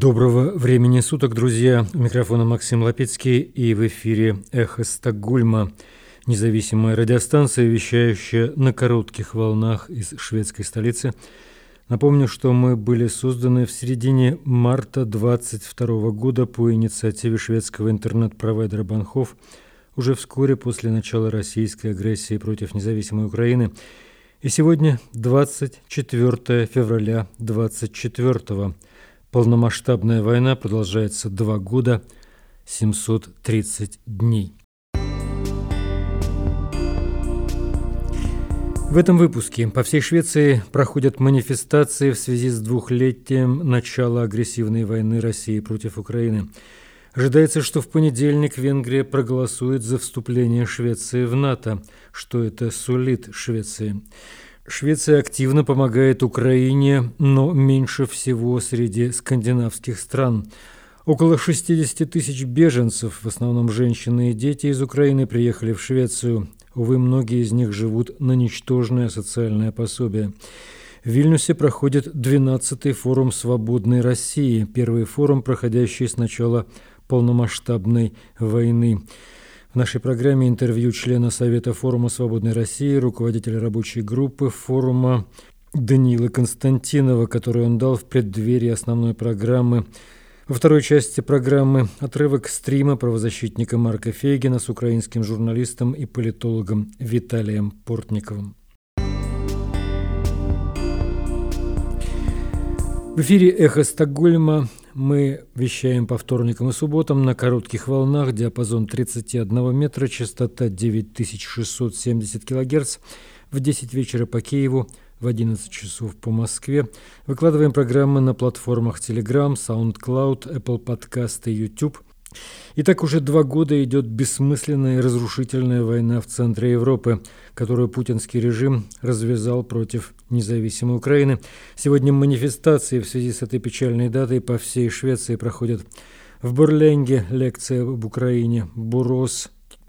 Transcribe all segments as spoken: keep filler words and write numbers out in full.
Доброго времени суток, друзья. У микрофона Максим Лапицкий, и в эфире «Эхо Стокгольма», независимая радиостанция, вещающая на коротких волнах из шведской столицы. Напомню, что мы были созданы в середине марта двадцать второго года по инициативе шведского интернет-провайдера Банхов уже вскоре после начала российской агрессии против независимой Украины. И сегодня двадцать четвёртое февраля двадцать четвёртого. Полномасштабная война продолжается два года семьсот тридцать дней. В этом выпуске по всей Швеции проходят манифестации в связи с двухлетием начала агрессивной войны России против Украины. Ожидается, что в понедельник Венгрия проголосует за вступление Швеции в НАТО. Что это сулит Швеции? Швеция активно помогает Украине, но меньше всего среди скандинавских стран. Около шестьдесят тысяч беженцев, в основном женщины и дети, из Украины приехали в Швецию. Увы, многие из них живут на ничтожное социальное пособие. В Вильнюсе проходит двенадцатый форум свободной России, первый форум, проходящий с начала полномасштабной войны. В нашей программе интервью члена Совета форума свободной России, руководителя рабочей группы форума Даниила Константинова, который он дал в преддверии основной программы. Во второй части программы отрывок стрима правозащитника Марка Фейгина с украинским журналистом и политологом Виталием Портниковым. В эфире «Эхо Стокгольма». Мы вещаем по вторникам и субботам на коротких волнах, диапазон тридцать один метра, частота девять тысяч шестьсот семьдесят килогерц, в десять вечера по Киеву, в одиннадцать часов по Москве. Выкладываем программы на платформах Telegram, SoundCloud, Apple Podcast и YouTube. И так уже два года идет бессмысленная и разрушительная война в центре Европы, которую путинский режим развязал против независимой Украины. Сегодня манифестации в связи с этой печальной датой по всей Швеции проходят. В Борленге лекция об Украине, Бурос,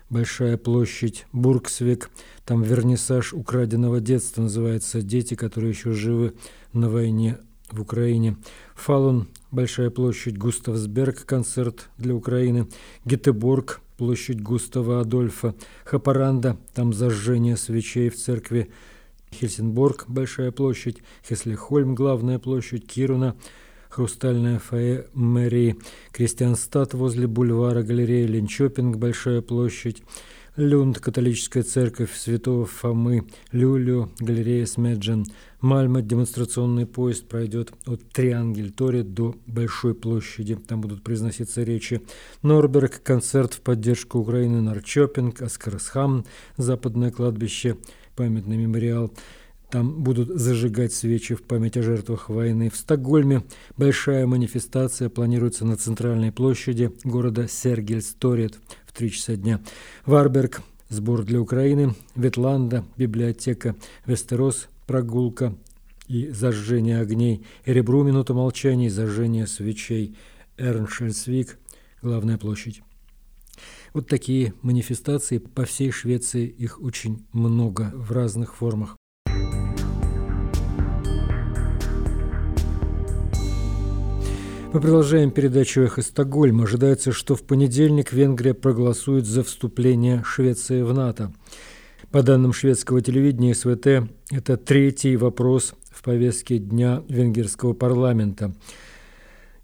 Большая площадь, Бургсвик, там вернисаж украденного детства называется, дети, которые еще живы на войне в Украине. Фалун, Большая площадь, Густавсберг, концерт для Украины, Гетеборг, площадь Густава Адольфа, Хапаранда, там зажжение свечей в церкви, Хельсинборг, Большая площадь, Хеслихольм, главная площадь, Кируна, Хрустальное фойе мэрии, Кристианстад возле бульвара, галерея Линчопинг, Большая площадь, Люнд, католическая церковь Святого Фомы, Люлю, галерея Смеджен, Мальме, демонстрационный поезд пройдет от Триангельторе до Большой площади, там будут произноситься речи. Норберг, концерт в поддержку Украины, Нарчопинг, Аскарсхам, западное кладбище, памятный мемориал. Там будут зажигать свечи в память о жертвах войны. В Стокгольме большая манифестация планируется на центральной площади города Сергельсторет в три часа дня. Варберг – сбор для Украины, Ветланда, библиотека, Вестерос – прогулка и зажжение огней, Эребру – минута молчания и зажжение свечей, Эрншельсвик – главная площадь. Вот такие манифестации по всей Швеции, их очень много в разных формах. Мы продолжаем передачу «Эхо Стокгольма». Ожидается, что в понедельник Венгрия проголосует за вступление Швеции в НАТО. По данным шведского телевидения СВТ, это третий вопрос в повестке дня венгерского парламента.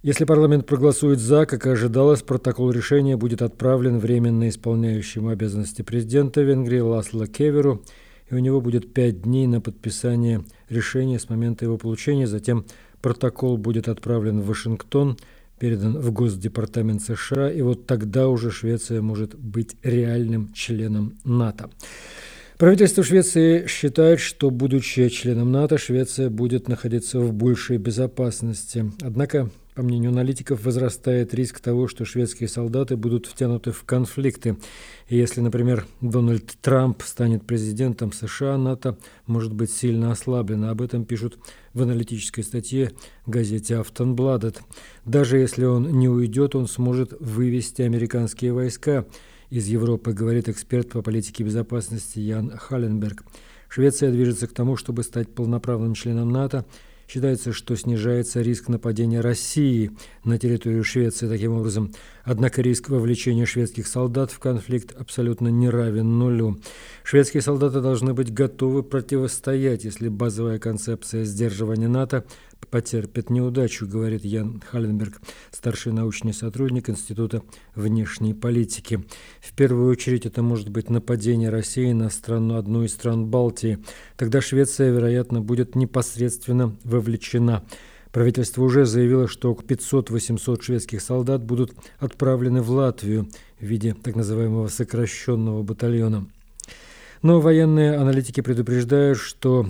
Если парламент проголосует «за», как и ожидалось, протокол решения будет отправлен временно исполняющему обязанности президента Венгрии Ласла Кеверу, и у него будет пять дней на подписание решения с момента его получения, затем протокол будет отправлен в Вашингтон, передан в Госдепартамент США, и вот тогда уже Швеция может быть реальным членом НАТО. Правительство Швеции считает, что, будучи членом НАТО, Швеция будет находиться в большей безопасности. Однако, по мнению аналитиков, возрастает риск того, что шведские солдаты будут втянуты в конфликты. И если, например, Дональд Трамп станет президентом США, НАТО может быть сильно ослаблено. Об этом пишут в аналитической статье в газете «Aftonbladet». Даже если он не уйдет, он сможет вывести американские войска из Европы, говорит эксперт по политике безопасности Ян Халленберг. Швеция движется к тому, чтобы стать полноправным членом НАТО, Считается, что снижается риск нападения России на территорию Швеции таким образом. Однако риск вовлечения шведских солдат в конфликт абсолютно не равен нулю. Шведские солдаты должны быть готовы противостоять, если базовая концепция сдерживания НАТО потерпит неудачу, говорит Ян Халленберг, старший научный сотрудник Института внешней политики. В первую очередь это может быть нападение России на страну, одну из стран Балтии. Тогда Швеция, вероятно, будет непосредственно вовлечена. Правительство уже заявило, что пятьсот-восемьсот шведских солдат будут отправлены в Латвию в виде так называемого сокращенного батальона. Но военные аналитики предупреждают, что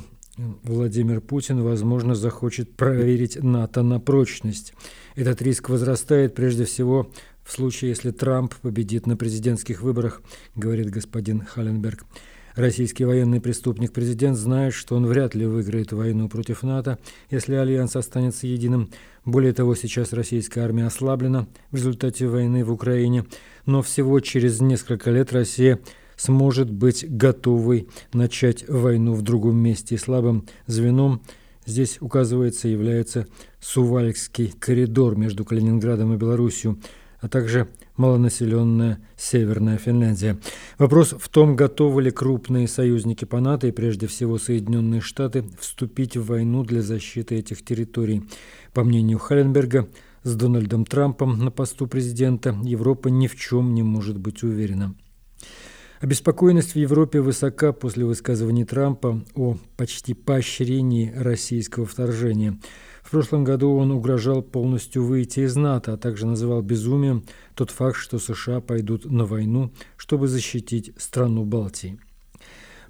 Владимир Путин, возможно, захочет проверить НАТО на прочность. Этот риск возрастает прежде всего в случае, если Трамп победит на президентских выборах, говорит господин Халленберг. Российский военный преступник-президент знает, что он вряд ли выиграет войну против НАТО, если альянс останется единым. Более того, сейчас российская армия ослаблена в результате войны в Украине, но всего через несколько лет Россия сможет быть готовой начать войну в другом месте. И слабым звеном здесь, указывается, является Сувальский коридор между Калининградом и Белоруссией, а также малонаселенная Северная Финляндия. Вопрос в том, готовы ли крупные союзники по НАТО и прежде всего Соединенные Штаты вступить в войну для защиты этих территорий. По мнению Халленберга, с Дональдом Трампом на посту президента Европа ни в чем не может быть уверена. Обеспокоенность в Европе высока после высказываний Трампа о почти поощрении российского вторжения. В прошлом году он угрожал полностью выйти из НАТО, а также называл безумием тот факт, что США пойдут на войну, чтобы защитить страну Балтии.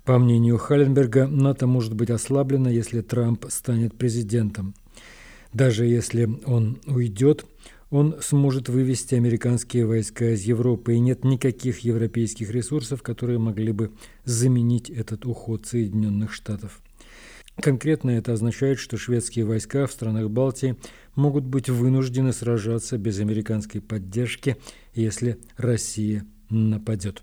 По мнению Халленберга, НАТО может быть ослаблено, если Трамп станет президентом. Даже если он уйдет, он сможет вывести американские войска из Европы, и нет никаких европейских ресурсов, которые могли бы заменить этот уход Соединенных Штатов. Конкретно это означает, что шведские войска в странах Балтии могут быть вынуждены сражаться без американской поддержки, если Россия нападет.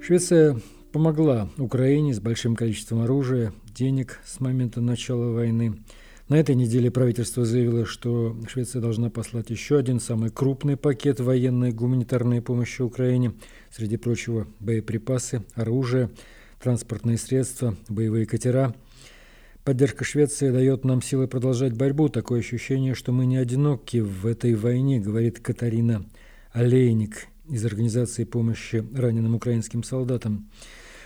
Швеция помогла Украине с большим количеством оружия, денег с момента начала войны. На этой неделе правительство заявило, что Швеция должна послать еще один самый крупный пакет военной и гуманитарной помощи Украине. Среди прочего, боеприпасы, оружие, транспортные средства, боевые катера. Поддержка Швеции дает нам силы продолжать борьбу. Такое ощущение, что мы не одиноки в этой войне, говорит Катарина Олейник из организации помощи раненым украинским солдатам.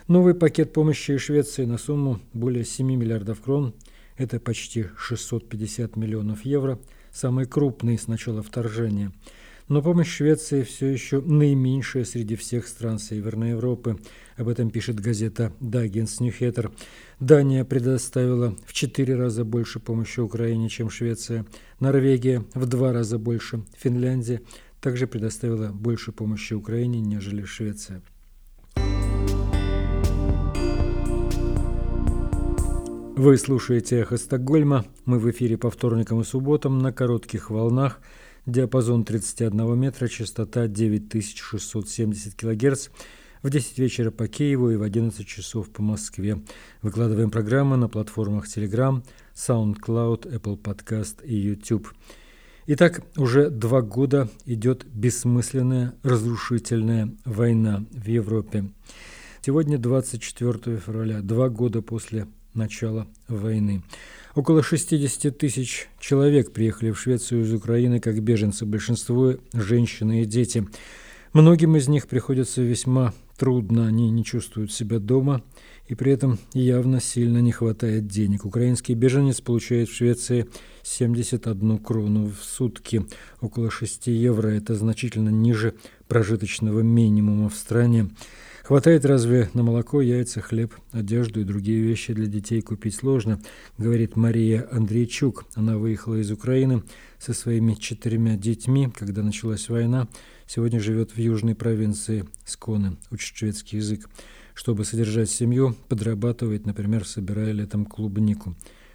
Новый пакет помощи Швеции на сумму более семи миллиардов крон, это почти шестьсот пятьдесят миллионов евро, самый крупный с начала вторжения. Но помощь Швеции все еще наименьшая среди всех стран Северной Европы. Об этом пишет газета Dagens Nyheter. Дания предоставила в четыре раза больше помощи Украине, чем Швеция. Норвегия в два раза больше. Финляндия также предоставила больше помощи Украине, нежели Швеция. Вы слушаете «Эхо Стокгольма». Мы в эфире по вторникам и субботам на коротких волнах. Диапазон тридцать один метра, частота девять тысяч шестьсот семьдесят килогерц. В десять вечера по Киеву и в одиннадцать часов по Москве. Выкладываем программы на платформах Telegram, SoundCloud, Apple Podcast и YouTube. Итак, уже два года идет бессмысленная разрушительная война в Европе. Сегодня двадцать четвёртого февраля, два года после начала войны. Около шестьдесят тысяч человек приехали в Швецию из Украины как беженцы, большинство – женщины и дети. Многим из них приходится весьма трудно, они не чувствуют себя дома, и при этом явно сильно не хватает денег. Украинский беженец получает в Швеции семьдесят одну крону в сутки, около шести евро. Это значительно ниже прожиточного минимума в стране. Хватает разве на молоко, яйца, хлеб, одежду и другие вещи для детей купить сложно, говорит Мария Андрейчук. Она выехала из Украины со своими четырьмя детьми, когда началась война. Сегодня живет в южной провинции Сконы, учит шведский язык. Чтобы содержать семью, подрабатывает, например, собирая летом клубнику.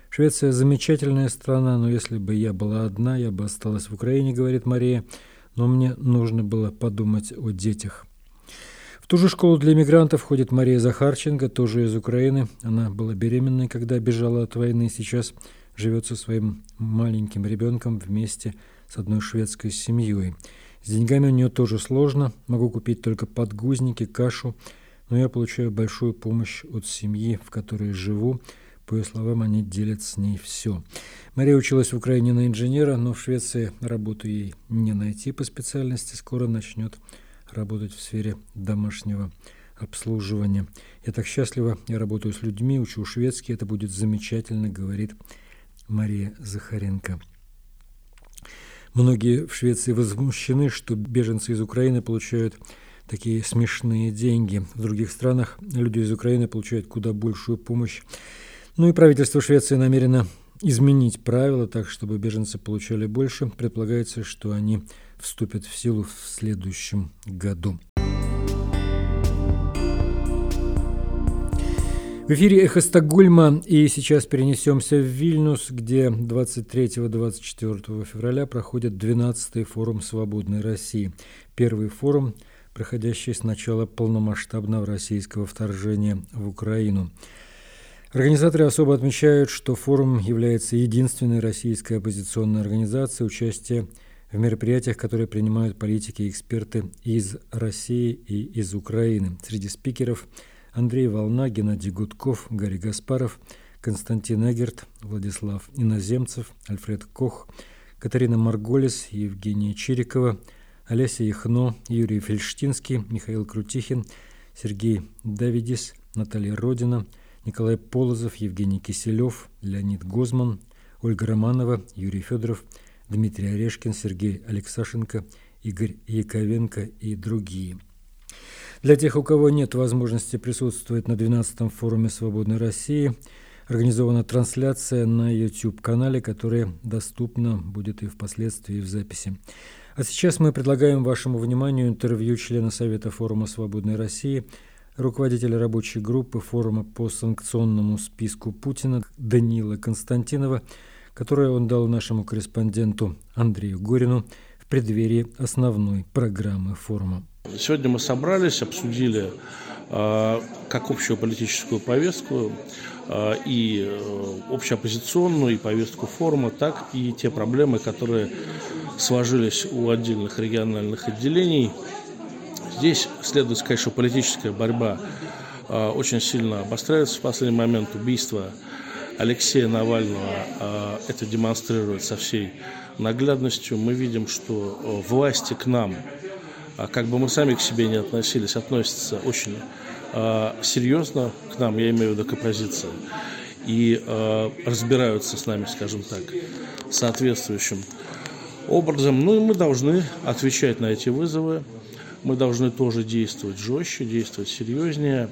Швеция замечательная страна, но если бы я была одна, я бы осталась в Украине, говорит Мария. Но мне нужно было подумать о детях. В ту же школу для мигрантов ходит Мария Захарченко, тоже из Украины. Она была беременной, когда бежала от войны. Сейчас живет со своим маленьким ребенком вместе с одной шведской семьей. С деньгами у нее тоже сложно. Могу купить только подгузники, кашу. Но я получаю большую помощь от семьи, в которой живу. По ее словам, они делят с ней все. Мария училась в Украине на инженера, но в Швеции работу ей не найти по специальности. Скоро начнет работать в сфере домашнего обслуживания. «Я так счастлива, я работаю с людьми, учу шведский, это будет замечательно», — говорит Мария Захаренко. Многие в Швеции возмущены, что беженцы из Украины получают такие смешные деньги. В других странах люди из Украины получают куда большую помощь. Ну и правительство Швеции намерено изменить правила так, чтобы беженцы получали больше. Предполагается, что они вступят в силу в следующем году. В эфире «Эхо Стокгольма», и сейчас перенесемся в Вильнюс, где двадцать третьего-двадцать четвёртого февраля проходит двенадцатый форум свободной России. Первый форум, проходящий с начала полномасштабного российского вторжения в Украину. Организаторы особо отмечают, что форум является единственной российской оппозиционной организацией, участие в мероприятиях, которые принимают политики и эксперты из России и из Украины. Среди спикеров – Андрей Волна, Геннадий Гудков, Гарри Гаспаров, Константин Эгерт, Владислав Иноземцев, Альфред Кох, Катарина Марголис, Евгения Чирикова, Олеся Яхно, Юрий Фельштинский, Михаил Крутихин, Сергей Давидис, Наталья Родина, Николай Полозов, Евгений Киселев, Леонид Гозман, Ольга Романова, Юрий Федоров, Дмитрий Орешкин, Сергей Алексашенко, Игорь Яковенко и другие. Для тех, у кого нет возможности присутствовать на двенадцатом форуме «Свободной России», организована трансляция на YouTube-канале, которая доступна будет и впоследствии в записи. А сейчас мы предлагаем вашему вниманию интервью члена Совета форума «Свободной России», руководителя рабочей группы форума по санкционному списку Путина Даниила Константинова, которое он дал нашему корреспонденту Андрею Горину в преддверии основной программы форума. Сегодня мы собрались, обсудили э, как общую политическую повестку э, и общеоппозиционную, и повестку форума, так и те проблемы, которые сложились у отдельных региональных отделений. Здесь следует сказать, что политическая борьба э, очень сильно обостряется в последний момент. Убийство Алексея Навального э, это демонстрирует со всей наглядностью. Мы видим, что э, власти к нам, как бы мы сами к себе не относились, относятся очень э, серьезно к нам, я имею в виду к оппозиции, и э, разбираются с нами, скажем так, соответствующим образом. Ну и мы должны отвечать на эти вызовы, мы должны тоже действовать жестче, действовать серьезнее,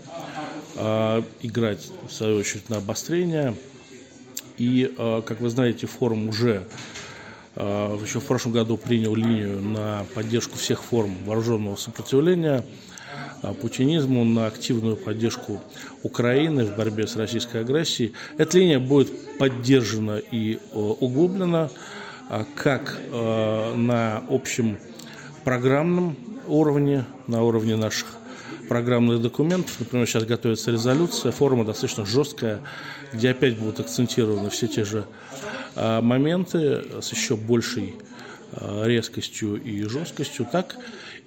э, играть, в свою очередь, на обострение. И, э, как вы знаете, форум уже... еще в прошлом году принял линию на поддержку всех форм вооруженного сопротивления путинизму, на активную поддержку Украины в борьбе с российской агрессией. Эта линия будет поддержана и углублена как на общем программном уровне, на уровне наших программных документов. Например, сейчас готовится резолюция форума, достаточно жесткая, где опять будут акцентированы все те же моменты с еще большей резкостью и жесткостью, так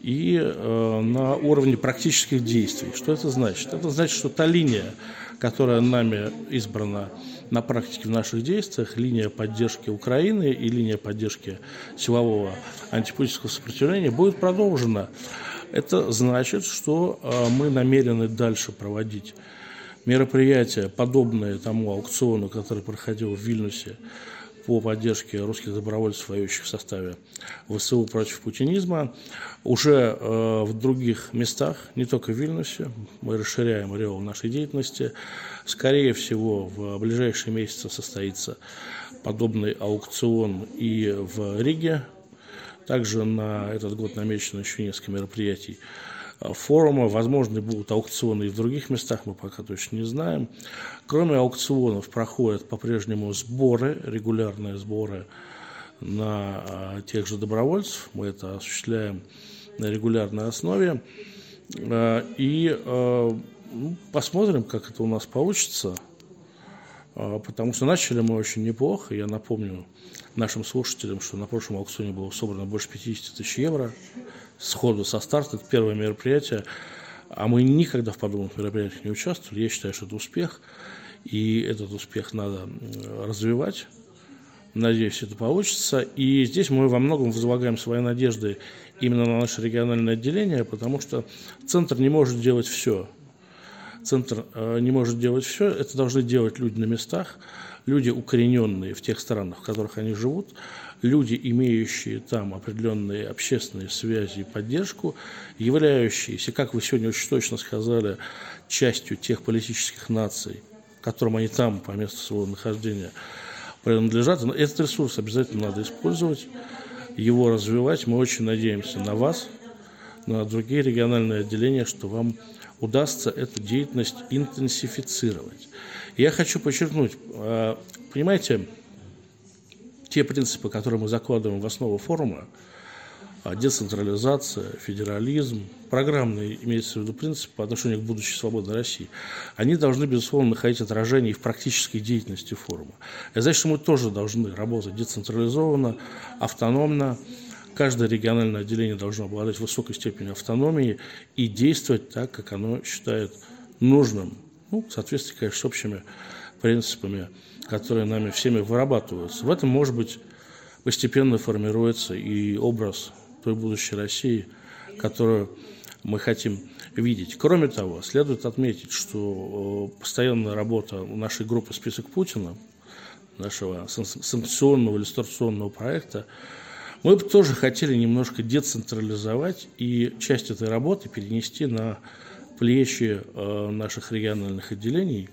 и на уровне практических действий. Что это значит? Это значит, что та линия, которая нами избрана на практике в наших действиях, линия поддержки Украины и линия поддержки силового антипутинского сопротивления, будет продолжена. Это значит, что мы намерены дальше проводить мероприятия, подобные тому аукциону, который проходил в Вильнюсе по поддержке русских добровольцев, воюющих в составе ВСУ против путинизма, уже э, в других местах, не только в Вильнюсе. Мы расширяем ареал нашей деятельности. Скорее всего, в ближайшие месяцы состоится подобный аукцион и в Риге. Также на этот год намечено еще несколько мероприятий форума. Возможно, будут аукционы и в других местах, мы пока точно не знаем. Кроме аукционов проходят по-прежнему сборы, регулярные сборы на тех же добровольцев. Мы это осуществляем на регулярной основе. И ну, посмотрим, как это у нас получится, потому что начали мы очень неплохо. Я напомню нашим слушателям, что на прошлом аукционе было собрано больше пятьдесят тысяч евро сходу со старта. Это первое мероприятие, а мы никогда в подобных мероприятиях не участвовали. Я считаю, что это успех, и этот успех надо развивать. Надеюсь, это получится. И здесь мы во многом возлагаем свои надежды именно на наше региональное отделение, потому что центр не может делать все. Центр э, не может делать все. Это должны делать люди на местах, люди, укорененные в тех странах, в которых они живут, люди, имеющие там определенные общественные связи и поддержку, являющиеся, как вы сегодня очень точно сказали, частью тех политических наций, которым они там по месту своего нахождения принадлежат. Но этот ресурс обязательно надо использовать, его развивать. Мы очень надеемся на вас, на другие региональные отделения, что вам удастся эту деятельность интенсифицировать. Я хочу подчеркнуть, понимаете, те принципы, которые мы закладываем в основу форума, децентрализация, федерализм, программные, имеется в виду принципы по отношению к будущей свободной России, они должны, безусловно, находить отражение и в практической деятельности форума. Это значит, что мы тоже должны работать децентрализованно, автономно. Каждое региональное отделение должно обладать высокой степенью автономии и действовать так, как оно считает нужным, ну, в соответствии, конечно, с общими принципами, которые нами всеми вырабатываются. В этом, может быть, постепенно формируется и образ той будущей России, которую мы хотим видеть. Кроме того, следует отметить, что постоянная работа нашей группы «Список Путина», нашего санкционного иллюстрационного проекта, мы бы тоже хотели немножко децентрализовать и часть этой работы перенести на плечи наших региональных отделений,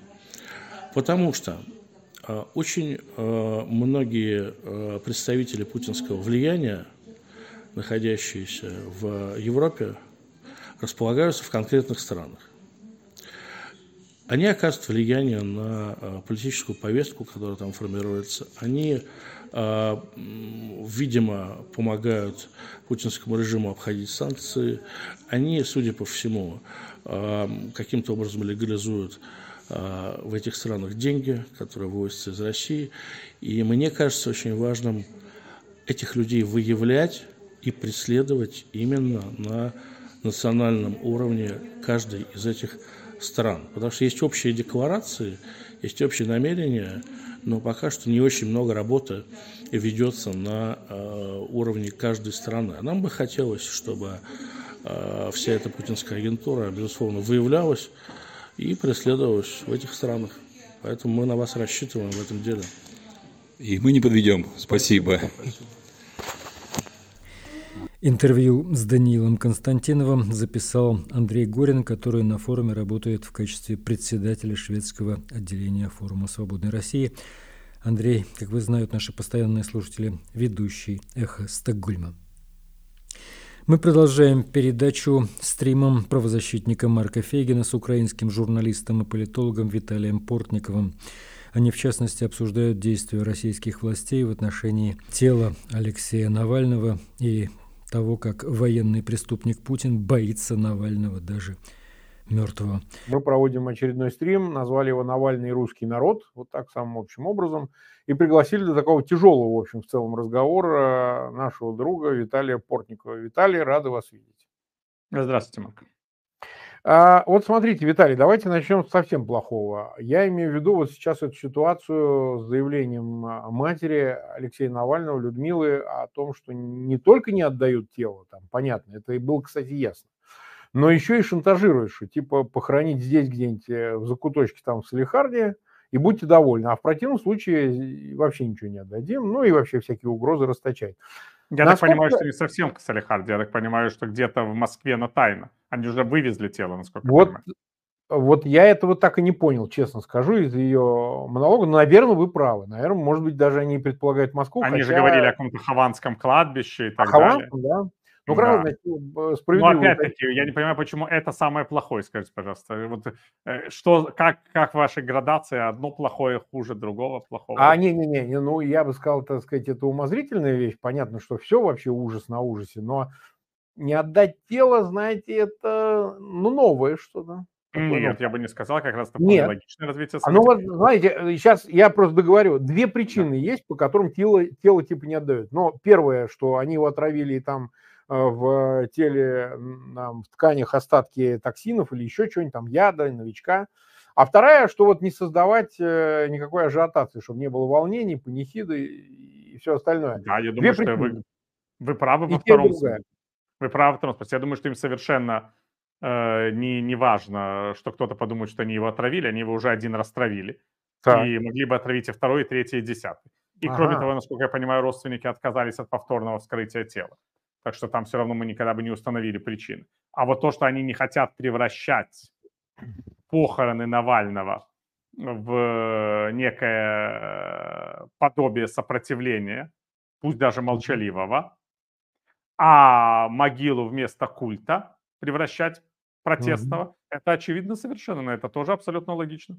потому что очень многие представители путинского влияния, находящиеся в Европе, располагаются в конкретных странах. Они оказывают влияние на политическую повестку, которая там формируется. Они, видимо, помогают путинскому режиму обходить санкции. Они, судя по всему, каким-то образом легализуют в этих странах деньги, которые вывозятся из России. И мне кажется очень важным этих людей выявлять и преследовать именно на национальном уровне каждой из этих стран. Потому что есть общие декларации, есть общие намерения, но пока что не очень много работы ведется на э, уровне каждой страны. Нам бы хотелось, чтобы э, вся эта путинская агентура, безусловно, выявлялась и преследовалась в этих странах. Поэтому мы на вас рассчитываем в этом деле. И мы не подведем. Спасибо. Спасибо. Интервью с Даниилом Константиновым записал Андрей Горин, который на форуме работает в качестве председателя шведского отделения форума «Свободной России». Андрей, как вы знаете, наши постоянные слушатели, ведущий «Эхо Стокгольма». Мы продолжаем передачу стримом правозащитника Марка Фейгина с украинским журналистом и политологом Виталием Портниковым. Они, в частности, обсуждают действия российских властей в отношении тела Алексея Навального и того, как военный преступник Путин боится Навального, даже мертвого. Мы проводим очередной стрим, назвали его «Навальный и русский народ», вот так самым общим образом, и пригласили до такого тяжелого, в общем, в целом разговора нашего друга Виталия Портникова. Виталий, рады вас видеть. Здравствуйте, Марк. А, вот смотрите, Виталий, давайте начнем с совсем плохого. Я имею в виду вот сейчас эту ситуацию с заявлением матери Алексея Навального, Людмилы, о том, что не только не отдают тело, там, понятно, это и было, кстати, ясно, но еще и шантажируешь, что типа похоронить здесь где-нибудь в закуточке там в Салехарде и будьте довольны, а в противном случае вообще ничего не отдадим, ну и вообще всякие угрозы расточать. Я Насколько... так понимаю, что не совсем к Салехарде, я так понимаю, что где-то в Москве на Тайно. Они уже вывезли тело, насколько вот, я понимаю. Вот я этого так и не понял, честно скажу, из ее монолога. Но, наверное, вы правы. Наверное, может быть, даже они предполагают Москву. Они хотя... же говорили о каком-то хованском кладбище и так далее. Да. Ну, да. Значит, справедливо. Но опять-таки, я не понимаю, почему это самое плохое, скажите, пожалуйста. Вот, что, как, как ваши градации, одно плохое хуже другого плохого? А, не-не-не, ну, я бы сказал, так сказать, это умозрительная вещь. Понятно, что все вообще ужас на ужасе, но Не отдать тело, знаете, это ну, новое что-то. Нет, я бы не сказал, как раз это вполне логичное развитие событий. Ну вот, знаете, сейчас я просто договорю. Две причины да. есть, по которым тело, тело типа не отдают. Но первое, что они его отравили там в теле, там, в тканях остатки токсинов или еще чего-нибудь, там яда, новичка. А вторая, что вот не создавать никакой ажиотации, чтобы не было волнений, панихиды и все остальное. Да, я думаю, Две что вы, вы правы во втором смысле. Вы правы, я думаю, что им совершенно э, не, не важно, что кто-то подумает, что они его отравили, они его уже один раз травили, так. и могли бы отравить и второй, и третий, и десятый. И ага. кроме того, насколько я понимаю, родственники отказались от повторного вскрытия тела, так что там все равно мы никогда бы не установили причины. А вот то, что они не хотят превращать похороны Навального в некое подобие сопротивления, пусть даже молчаливого, а могилу вместо культа превращать протестного, mm-hmm. это очевидно совершенно, но это тоже абсолютно логично.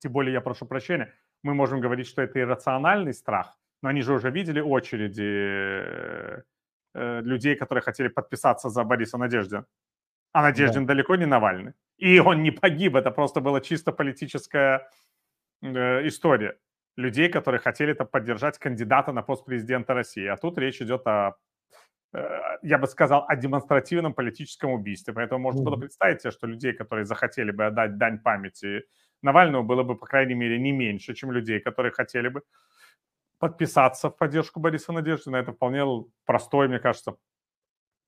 Тем более, я прошу прощения, мы можем говорить, что это иррациональный страх, но они же уже видели очереди людей, которые хотели подписаться за Бориса Надеждина. А Надеждин да. далеко не Навальный. И он не погиб, это просто была чисто политическая история людей, которые хотели это поддержать кандидата на пост президента России. А тут речь идет о, я бы сказал, о демонстративном политическом убийстве. Поэтому можно было представить себе, что людей, которые захотели бы отдать дань памяти Навального, было бы, по крайней мере, не меньше, чем людей, которые хотели бы подписаться в поддержку Бориса Надеждина. Это вполне простой, мне кажется.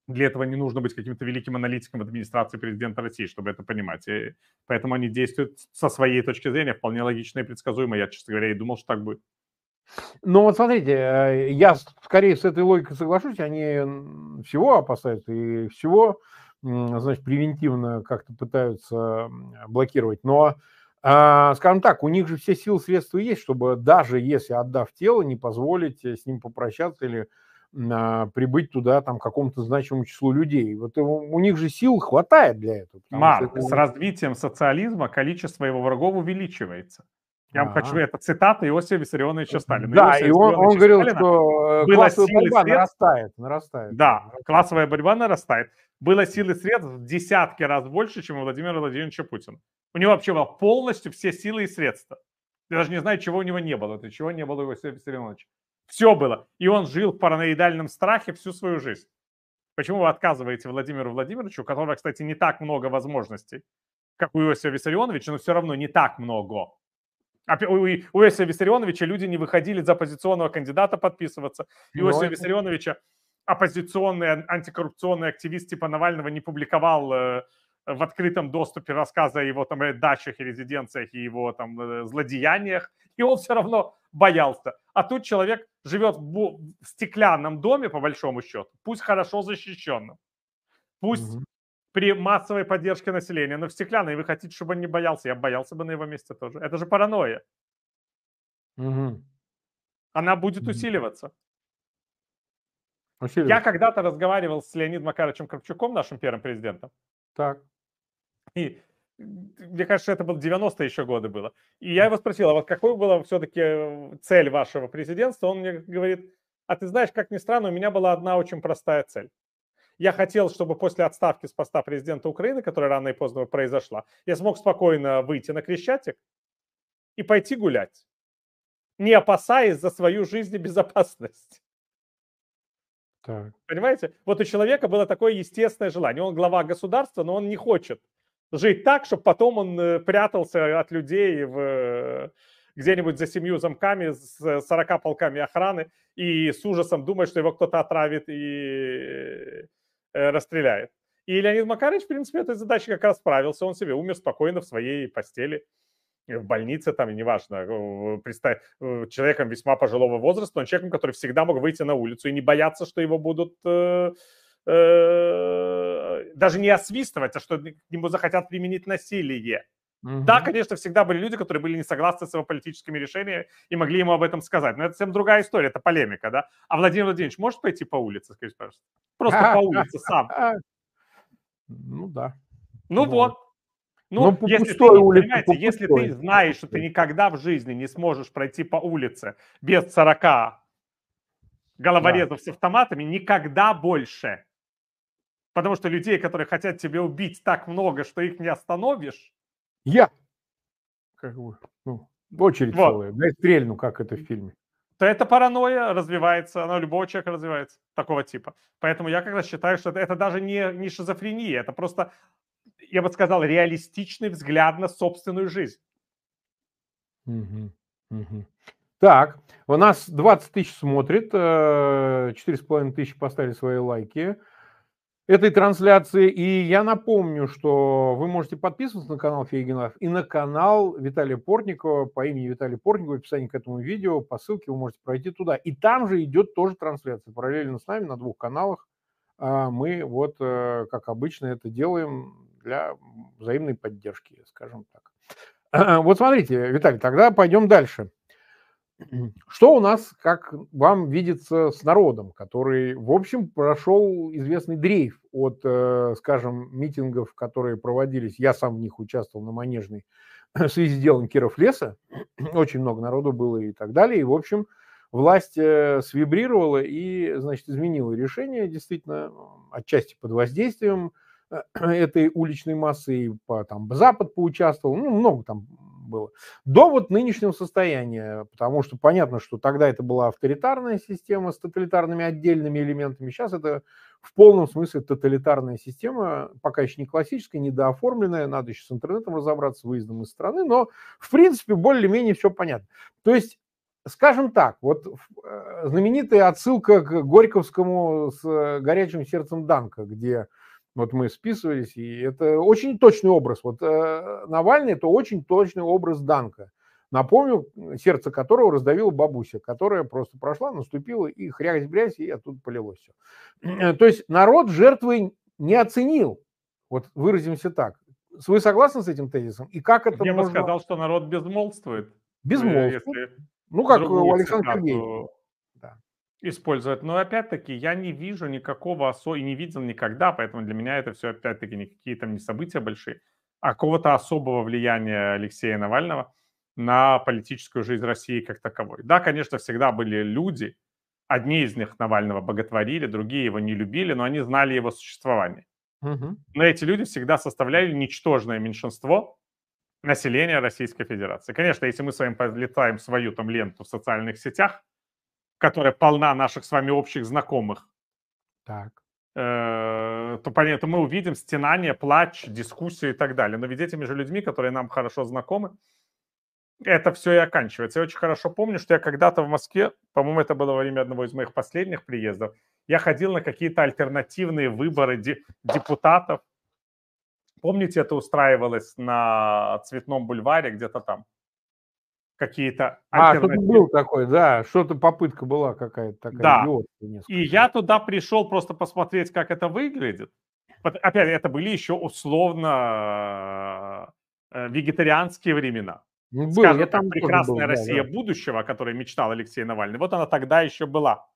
Для этого не нужно быть каким-то великим аналитиком в администрации президента России, чтобы это понимать. И поэтому они действуют со своей точки зрения вполне логично и предсказуемо. Я, честно говоря, и думал, что так будет. Ну вот смотрите, я скорее с этой логикой соглашусь. Они всего опасаются и всего, значит, превентивно как-то пытаются блокировать. Но, скажем так, у них же все силы, средства есть, чтобы даже если отдав тело, не позволить с ним попрощаться или... прибыть туда там какому-то значимому числу людей. Вот у них же сил хватает для этого. Марк, это... с развитием социализма количество его врагов увеличивается. Я вам а-а-а. хочу... Это цитата Иосифа Виссарионовича Сталина. Да, Иосиф и он, он говорил, Сталина что классовая борьба средств... нарастает, нарастает. Да, нарастает. Классовая борьба нарастает. Было силы средств в десятки раз больше, чем у Владимира Владимировича Путина. У него вообще было полностью все силы и средства. Я даже не знаю, чего у него не было. Это чего не было у Иосифа Виссарионовича. Все было. И он жил в параноидальном страхе всю свою жизнь. Почему вы отказываете Владимиру Владимировичу, у которого, кстати, не так много возможностей, как у Иосифа Виссарионовича, но все равно не так много. А у Иосифа Виссарионовича люди не выходили за оппозиционного кандидата подписываться. И Иосифа это... Виссарионовича оппозиционный антикоррупционный активист типа Навального не публиковал в открытом доступе рассказы о его там дачах и резиденциях и его там злодеяниях. И он все равно боялся. А тут человек живет в стеклянном доме, по большому счету, пусть хорошо защищенным, пусть угу. при массовой поддержке населения, но в стеклянной. Вы хотите, чтобы он не боялся? Я боялся бы на его месте тоже. Это же паранойя. Угу. Она будет угу. усиливаться. Усиливается. Я когда-то разговаривал с Леонидом Макаровичем Кравчуком, нашим первым президентом. Так. И... мне кажется, это было девяностые еще годы было. И я его спросил, а вот какой была все-таки цель вашего президентства? Он мне говорит, а ты знаешь, как ни странно, у меня была одна очень простая цель. Я хотел, чтобы после отставки с поста президента Украины, которая рано и поздно произошла, я смог спокойно выйти на Крещатик и пойти гулять, не опасаясь за свою жизнь и безопасность. Так. Понимаете? Вот у человека было такое естественное желание. Он глава государства, но он не хочет жить так, чтобы потом он прятался от людей в, где-нибудь за семью замками, с сорока полками охраны и с ужасом думает, что его кто-то отравит и расстреляет. И Леонид Макарович, в принципе, этой задачей как раз справился. Он себе умер спокойно в своей постели, в больнице, там, неважно, человеком весьма пожилого возраста, но человеком, который всегда мог выйти на улицу и не бояться, что его будут... даже не освистывать, а что к нему захотят применить насилие. Угу. Да, конечно, всегда были люди, которые были не согласны с его политическими решениями и могли ему об этом сказать. Но это совсем другая история, это полемика, да? А Владимир Владимирович может пойти по улице, скажите, пожалуйста? Просто по улице сам. Ну да. Ну вот. Ну, если ты, понимаете, если ты знаешь, что ты никогда в жизни не сможешь пройти по улице без сорока головорезов с автоматами, никогда больше. Потому что людей, которые хотят тебя убить, так много, что их не остановишь. Я. Как бы, ну, очередь вот. Целая. Дай стрельну, как это в фильме. То эта паранойя развивается, она у любого человека развивается такого типа. Поэтому я как раз считаю, что это, это даже не, не шизофрения, это просто, я бы сказал, реалистичный взгляд на собственную жизнь. Угу, угу. Так, у нас двадцать тысяч смотрит, четыре с половиной тысячи поставили свои лайки этой трансляции. И я напомню, что вы можете подписываться на канал Фейгинов и на канал Виталия Портникова по имени Виталия Портникова. В описании к этому видео по ссылке вы можете пройти туда. И там же идет тоже трансляция. Параллельно с нами на двух каналах мы вот, как обычно, это делаем для взаимной поддержки, скажем так. Вот смотрите, Виталий, тогда пойдем дальше. Что у нас, как вам видится, с народом, который, в общем, прошел известный дрейф от, скажем, митингов, которые проводились, я сам в них участвовал на Манежной, в связи с делом Киров-Леса, очень много народу было и так далее, и, в общем, власть свибрировала и, значит, изменила решение, действительно, отчасти под воздействием этой уличной массы, и по, там, Запад поучаствовал, ну, много там было, до вот нынешнего состояния, потому что понятно, что тогда это была авторитарная система с тоталитарными отдельными элементами, сейчас это в полном смысле тоталитарная система, пока еще не классическая, недооформленная, надо еще с интернетом разобраться, с выездом из страны, но в принципе более-менее все понятно. То есть, скажем так, вот знаменитая отсылка к Горьковскому с горячим сердцем Данка, где вот мы списывались, и это очень точный образ. Вот э, Навальный – это очень точный образ Данка. Напомню, сердце которого раздавила бабуся, которая просто прошла, наступила, и хрясь-брязь, и оттуда полилось все. То есть народ жертвы не оценил. Вот выразимся так. Вы согласны с этим тезисом? И как это Я можно... бы сказал, что народ безмолвствует. Безмолвствует. Ну, как у Александра Сергеевича. Использовать. Но опять-таки я не вижу никакого особого и не видел никогда, поэтому для меня это все опять-таки не какие там не события большие, а какого-то особого влияния Алексея Навального на политическую жизнь России как таковой. Да, конечно, всегда были люди, одни из них Навального боготворили, другие его не любили, но они знали его существование. Угу. Но эти люди всегда составляли ничтожное меньшинство населения Российской Федерации. Конечно, если мы с вами подлетаем свою там ленту в социальных сетях, которая полна наших с вами общих знакомых, так. Э, то, понятно, мы увидим стенание, плач, дискуссию и так далее. Но ведь этими же людьми, которые нам хорошо знакомы, это все и оканчивается. Я очень хорошо помню, что я когда-то в Москве, по-моему, это было во время одного из моих последних приездов, я ходил на какие-то альтернативные выборы депутатов. Помните, это устраивалось на Цветном бульваре где-то там? Какие-то а, альтернативы. Что-то был такой, да, что-то попытка была какая-то такая. Да, и я туда пришел просто посмотреть, как это выглядит. Опять, это были еще условно вегетарианские времена. Был, Скажем, там прекрасная был, Россия да, да. будущего, о которой мечтал Алексей Навальный, вот она тогда еще была.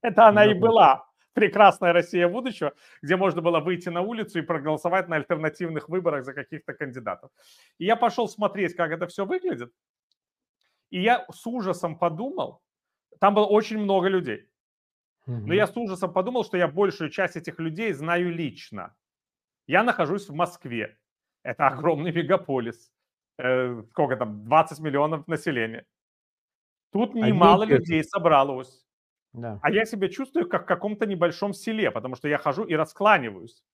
Это она и была. Прекрасная Россия будущего, где можно было выйти на улицу и проголосовать на альтернативных выборах за каких-то кандидатов. И я пошел смотреть, как это все выглядит. И я с ужасом подумал, там было очень много людей. Но я с ужасом подумал, что я большую часть этих людей знаю лично. Я нахожусь в Москве. Это огромный мегаполис. Э, сколько там? двадцать миллионов населения. Тут немало людей собралось. Да. А я себя чувствую как в каком-то небольшом селе, потому что я хожу и раскланиваюсь.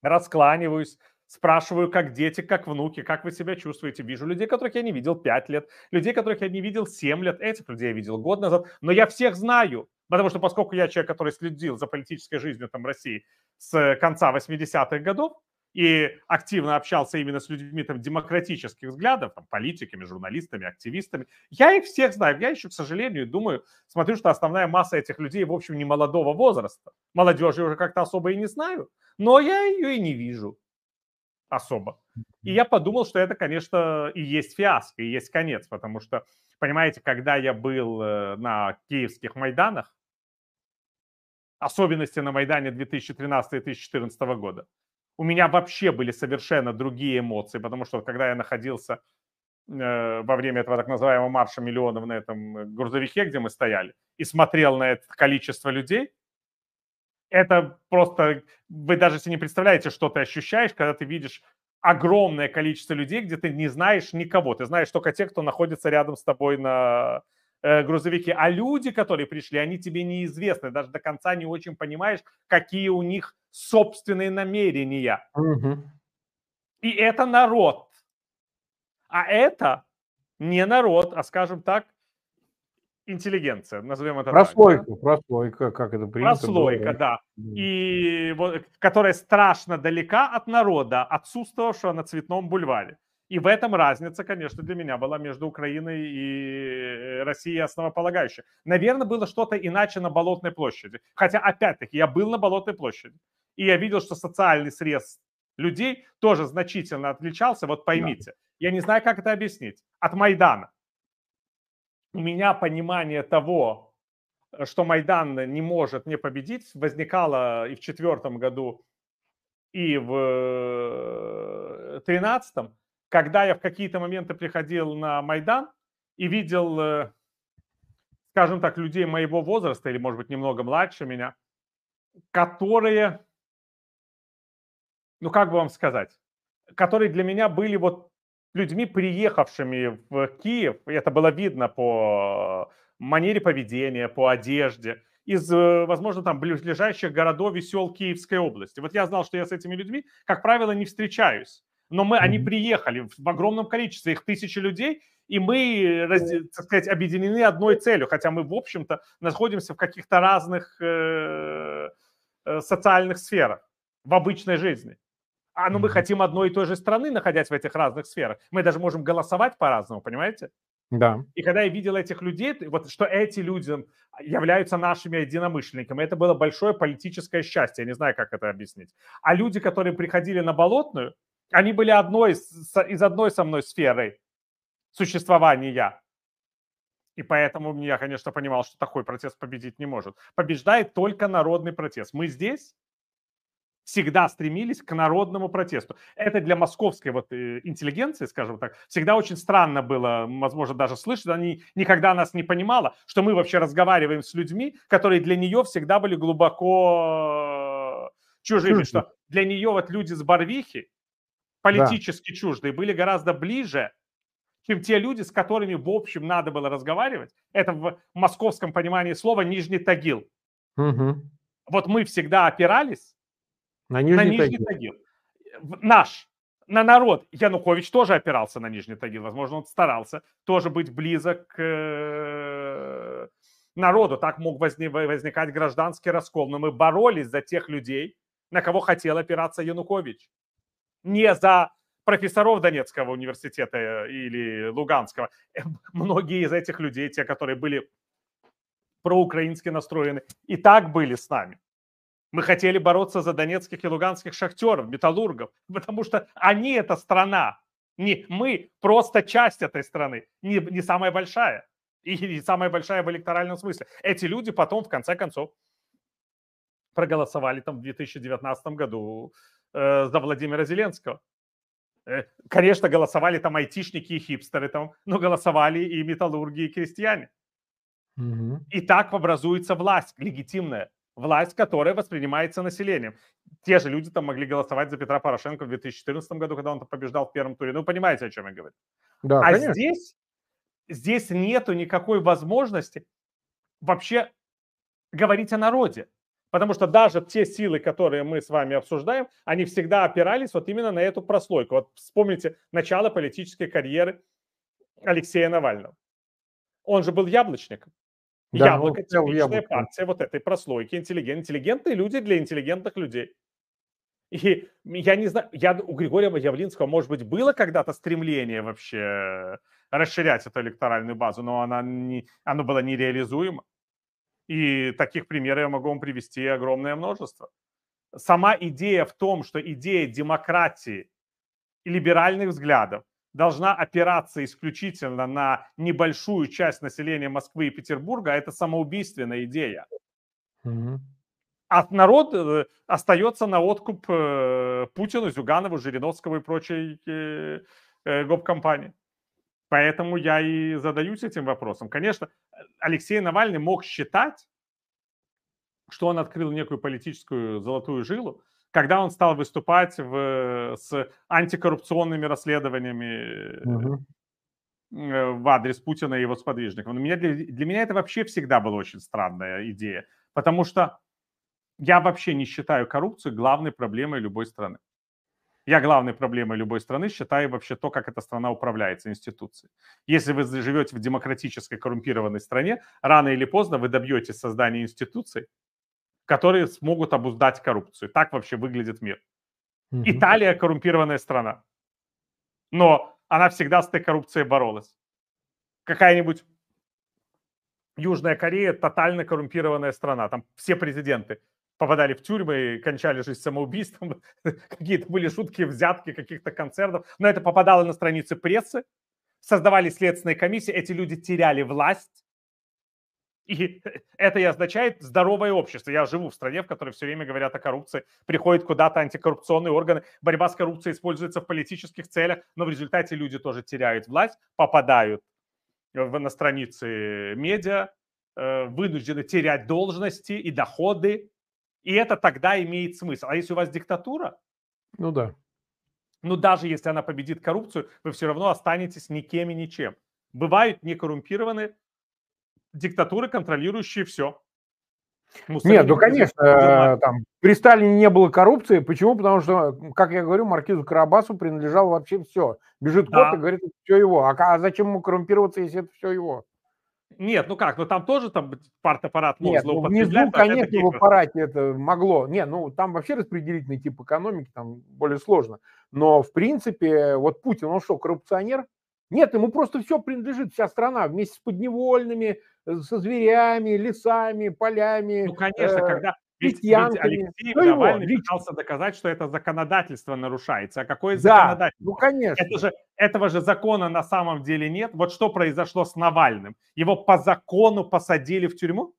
Раскланиваюсь, спрашиваю, как дети, как внуки, как вы себя чувствуете. Вижу людей, которых я не видел пять лет, людей, которых я не видел семь лет. Этих людей я видел год назад. Но я всех знаю, потому что поскольку я человек, который следил за политической жизнью там, России с конца восьмидесятых годов и активно общался именно с людьми там, демократических взглядов, там, политиками, журналистами, активистами. Я их всех знаю. Я еще, к сожалению, думаю, смотрю, что основная масса этих людей, в общем, не молодого возраста. Молодежи уже как-то особо и не знаю, но я ее и не вижу особо. И я подумал, что это, конечно, и есть фиаско, и есть конец, потому что, понимаете, когда я был на киевских Майданах, особенности на Майдане две тысячи тринадцатого — две тысячи четырнадцатого года, у меня вообще были совершенно другие эмоции, потому что когда я находился э, во время этого так называемого марша миллионов на этом грузовике, где мы стояли, и смотрел на это количество людей, это просто... Вы даже себе не представляете, что ты ощущаешь, когда ты видишь огромное количество людей, где ты не знаешь никого. Ты знаешь только тех, кто находится рядом с тобой на э, грузовике. А люди, которые пришли, они тебе неизвестны. Даже до конца не очень понимаешь, какие у них собственные намерения. Угу. И это народ. А это не народ, а, скажем так, интеллигенция, назовем это прослойка, так. Прослойка, да? Прослойка, как это принято. Прослойка, было. Да. И вот, которая страшно далека от народа, отсутствовавшего на Цветном бульваре. И в этом разница, конечно, для меня была между Украиной и Россией основополагающая. Наверное, было что-то иначе на Болотной площади. Хотя, опять-таки, я был на Болотной площади. И я видел, что социальный срез людей тоже значительно отличался. Вот поймите, да. Я не знаю, как это объяснить. От Майдана. У меня понимание того, что Майдан не может не победить, возникало и в четвертом году, и в тринадцатом, когда я в какие-то моменты приходил на Майдан и видел, скажем так, людей моего возраста, или, может быть, немного младше меня, которые, ну, как бы вам сказать, которые для меня были вот людьми, приехавшими в Киев, и это было видно по манере поведения, по одежде, из, возможно, там ближайших городов и сел Киевской области. Вот я знал, что я с этими людьми, как правило, не встречаюсь. Но мы, они приехали в огромном количестве, их тысячи людей, и мы, так сказать, объединены одной целью, хотя мы, в общем-то, находимся в каких-то разных э, социальных сферах в обычной жизни. А ну мы хотим одной и той же страны, находясь в этих разных сферах. Мы даже можем голосовать по-разному, понимаете? Да. И когда я видел этих людей, вот что эти люди являются нашими единомышленниками, это было большое политическое счастье. Я не знаю, как это объяснить. А люди, которые приходили на Болотную, они были одной, из одной со мной сферы существования. И поэтому я, конечно, понимал, что такой протест победить не может. Побеждает только народный протест. Мы здесь всегда стремились к народному протесту. Это для московской вот интеллигенции, скажем так, всегда очень странно было, возможно, даже слышать, она не, никогда нас не понимала, что мы вообще разговариваем с людьми, которые для нее всегда были глубоко чужими, чужды. Что для нее вот люди с Барвихи, политически да. чуждые, были гораздо ближе, чем те люди, с которыми, в общем, надо было разговаривать. Это в московском понимании слова Нижний Тагил. Угу. Вот мы всегда опирались на Нижний, на Нижний Тагил. Тагил. Наш, на народ. Янукович тоже опирался на Нижний Тагил. Возможно, он старался тоже быть близок к народу. Так мог возникать гражданский раскол. Но мы боролись за тех людей, на кого хотел опираться Янукович. Не за профессоров Донецкого университета или Луганского. Многие из этих людей, те, которые были проукраински настроены, и так были с нами. Мы хотели бороться за донецких и луганских шахтеров, металлургов, потому что они – это страна. Не, мы просто часть этой страны, не, не самая большая. И не самая большая в электоральном смысле. Эти люди потом, в конце концов, проголосовали там в две тысячи девятнадцатом году э, за Владимира Зеленского. Э, конечно, голосовали там айтишники и хипстеры, там, но голосовали и металлурги, и крестьяне. Угу. И так образуется власть легитимная. Власть, которая воспринимается населением. Те же люди там могли голосовать за Петра Порошенко в две тысячи четырнадцатом году, когда он там побеждал в первом туре. Ну, понимаете, о чем я говорю. Да, а конечно. здесь, здесь нету никакой возможности вообще говорить о народе. Потому что даже те силы, которые мы с вами обсуждаем, они всегда опирались вот именно на эту прослойку. Вот вспомните начало политической карьеры Алексея Навального. Он же был яблочником. Да, яблоко, типичная яблоко. партия вот этой прослойки, интеллигент, интеллигентные люди для интеллигентных людей. И я не знаю, я, у Григория Явлинского, может быть, было когда-то стремление вообще расширять эту электоральную базу, но она не, оно было нереализуемо. И таких примеров я могу вам привести огромное множество. Сама идея в том, что идея демократии и либеральных взглядов должна опираться исключительно на небольшую часть населения Москвы и Петербурга, это самоубийственная идея. Mm-hmm. А народ остается на откуп Путину, Зюганову, Жириновскому и прочей гоп-компании. Поэтому я и задаюсь этим вопросом. Конечно, Алексей Навальный мог считать, что он открыл некую политическую золотую жилу, когда он стал выступать в, с антикоррупционными расследованиями угу. в адрес Путина и его сподвижников. Но меня, для, для меня это вообще всегда была очень странная идея, потому что я вообще не считаю коррупцию главной проблемой любой страны. Я главной проблемой любой страны считаю вообще то, как эта страна управляется, институции. Если вы живете в демократической коррумпированной стране, рано или поздно вы добьетесь создания институций, которые смогут обуздать коррупцию. Так вообще выглядит мир. Угу. Италия – коррумпированная страна. Но она всегда с этой коррупцией боролась. Какая-нибудь Южная Корея – тотально коррумпированная страна. Там все президенты попадали в тюрьмы и кончали жизнь самоубийством. Какие-то были шутки, взятки каких-то концертов. Но это попадало на страницы прессы. Создавали следственные комиссии. Эти люди теряли власть. И это и означает здоровое общество. Я живу в стране, в которой все время говорят о коррупции. Приходят куда-то антикоррупционные органы. Борьба с коррупцией используется в политических целях, но в результате люди тоже теряют власть, попадают на страницы медиа, вынуждены терять должности и доходы. И это тогда имеет смысл. А если у вас диктатура? Ну да. Ну даже если она победит коррупцию, вы все равно останетесь никем и ничем. Бывают некоррумпированные диктатуры, контролирующие все. Муссолини. Нет, ну, конечно, там, при Сталине не было коррупции. Почему? Потому что, как я говорю, маркизу Карабасу принадлежало вообще все. Бежит кот да. и говорит, все его. А, а зачем ему коррумпироваться, если это все его? Нет, ну как, ну там тоже там партаппарат мог злоупотреблять. Нет, ну, внизу, конечно, в аппарате это могло. Не, ну там вообще распределительный тип экономики, там более сложно. Но, в принципе, вот Путин, он что, коррупционер? Нет, ему просто все принадлежит, вся страна вместе с подневольными, со зверями, лесами, полями. Ну, конечно, э, когда ведь, ведь Алексей Навальный его, пытался ведь... доказать, что это законодательство нарушается. А какое да, законодательство? Ну, конечно. Это же, этого же закона на самом деле нет. Вот что произошло с Навальным? Его по закону посадили в тюрьму?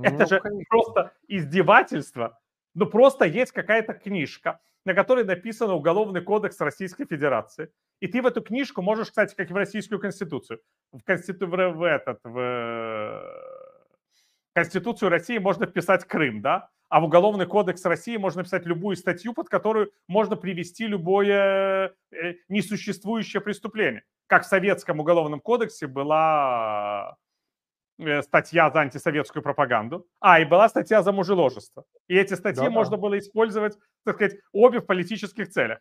Это ну, же конечно. Просто издевательство. Ну, просто есть какая-то книжка, на которой написано Уголовный кодекс Российской Федерации. И ты в эту книжку можешь, кстати, как и в Российскую Конституцию, в, Конститу... в, этот, в Конституцию России можно вписать Крым, да? А в Уголовный кодекс России можно писать любую статью, под которую можно привести любое несуществующее преступление. Как в Советском Уголовном кодексе была статья за антисоветскую пропаганду, а, и была статья за мужеложество. И эти статьи да, можно да. было использовать, так сказать, обе в политических целях.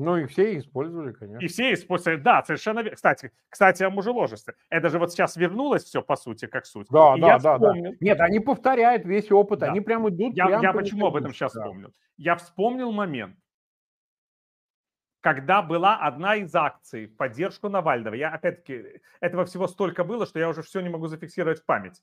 Ну, и все их использовали, конечно. И все использовали, да, совершенно верно. Кстати, кстати, о мужеложестве. Это же вот сейчас вернулось все, по сути, как суть. Да, и да, я да, вспомнил... да. Нет, они повторяют весь опыт, да. они прям идут... Я, прям я почему об этом сейчас да. вспомнил? Я вспомнил момент, когда была одна из акций в поддержку Навального. Я, опять-таки, этого всего столько было, что я уже все не могу зафиксировать в память.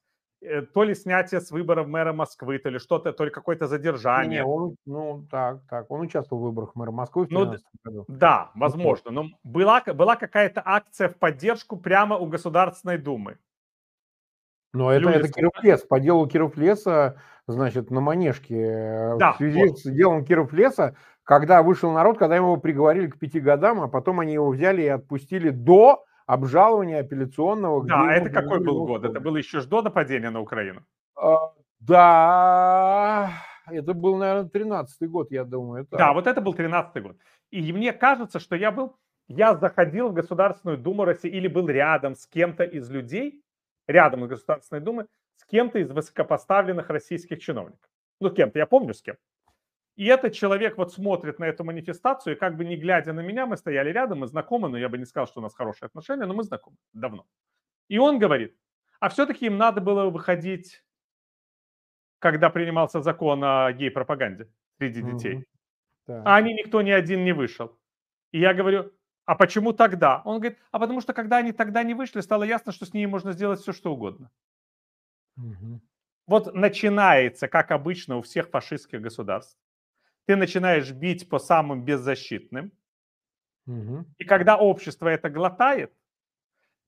То ли снятие с выборов мэра Москвы, то ли что-то, то ли какое-то задержание. Не, он, ну, так, так, он участвовал в выборах мэра Москвы в две тысячи тринадцатом году. Да, возможно. Но была, была какая-то акция в поддержку прямо у Государственной Думы. Но это, это Кировлес. По делу Кировлеса, значит, на Манежке. Да, в связи вот. С делом Кировлеса, когда вышел народ, когда его приговорили к пяти годам, а потом они его взяли и отпустили до... обжалование апелляционного... Да, это какой был год? Это было еще до нападения на Украину? А, да, это был, наверное, тринадцатый год, я думаю. Так. Да, вот это был тринадцатый год. И мне кажется, что я был... Я заходил в Государственную Думу России или был рядом с кем-то из людей, рядом с Государственной Думой, с кем-то из высокопоставленных российских чиновников. Ну, кем-то, я помню, с кем. И этот человек вот смотрит на эту манифестацию, и как бы не глядя на меня, мы стояли рядом, мы знакомы, но я бы не сказал, что у нас хорошие отношения, но мы знакомы давно. И он говорит, а все-таки им надо было выходить, когда принимался закон о гей-пропаганде среди детей. Mm-hmm. Да. А они никто ни один не вышел. И я говорю, а почему тогда? Он говорит, а потому что когда они тогда не вышли, стало ясно, что с ними можно сделать все, что угодно. Mm-hmm. Вот начинается, как обычно у всех фашистских государств, ты начинаешь бить по самым беззащитным. Угу. И когда общество это глотает,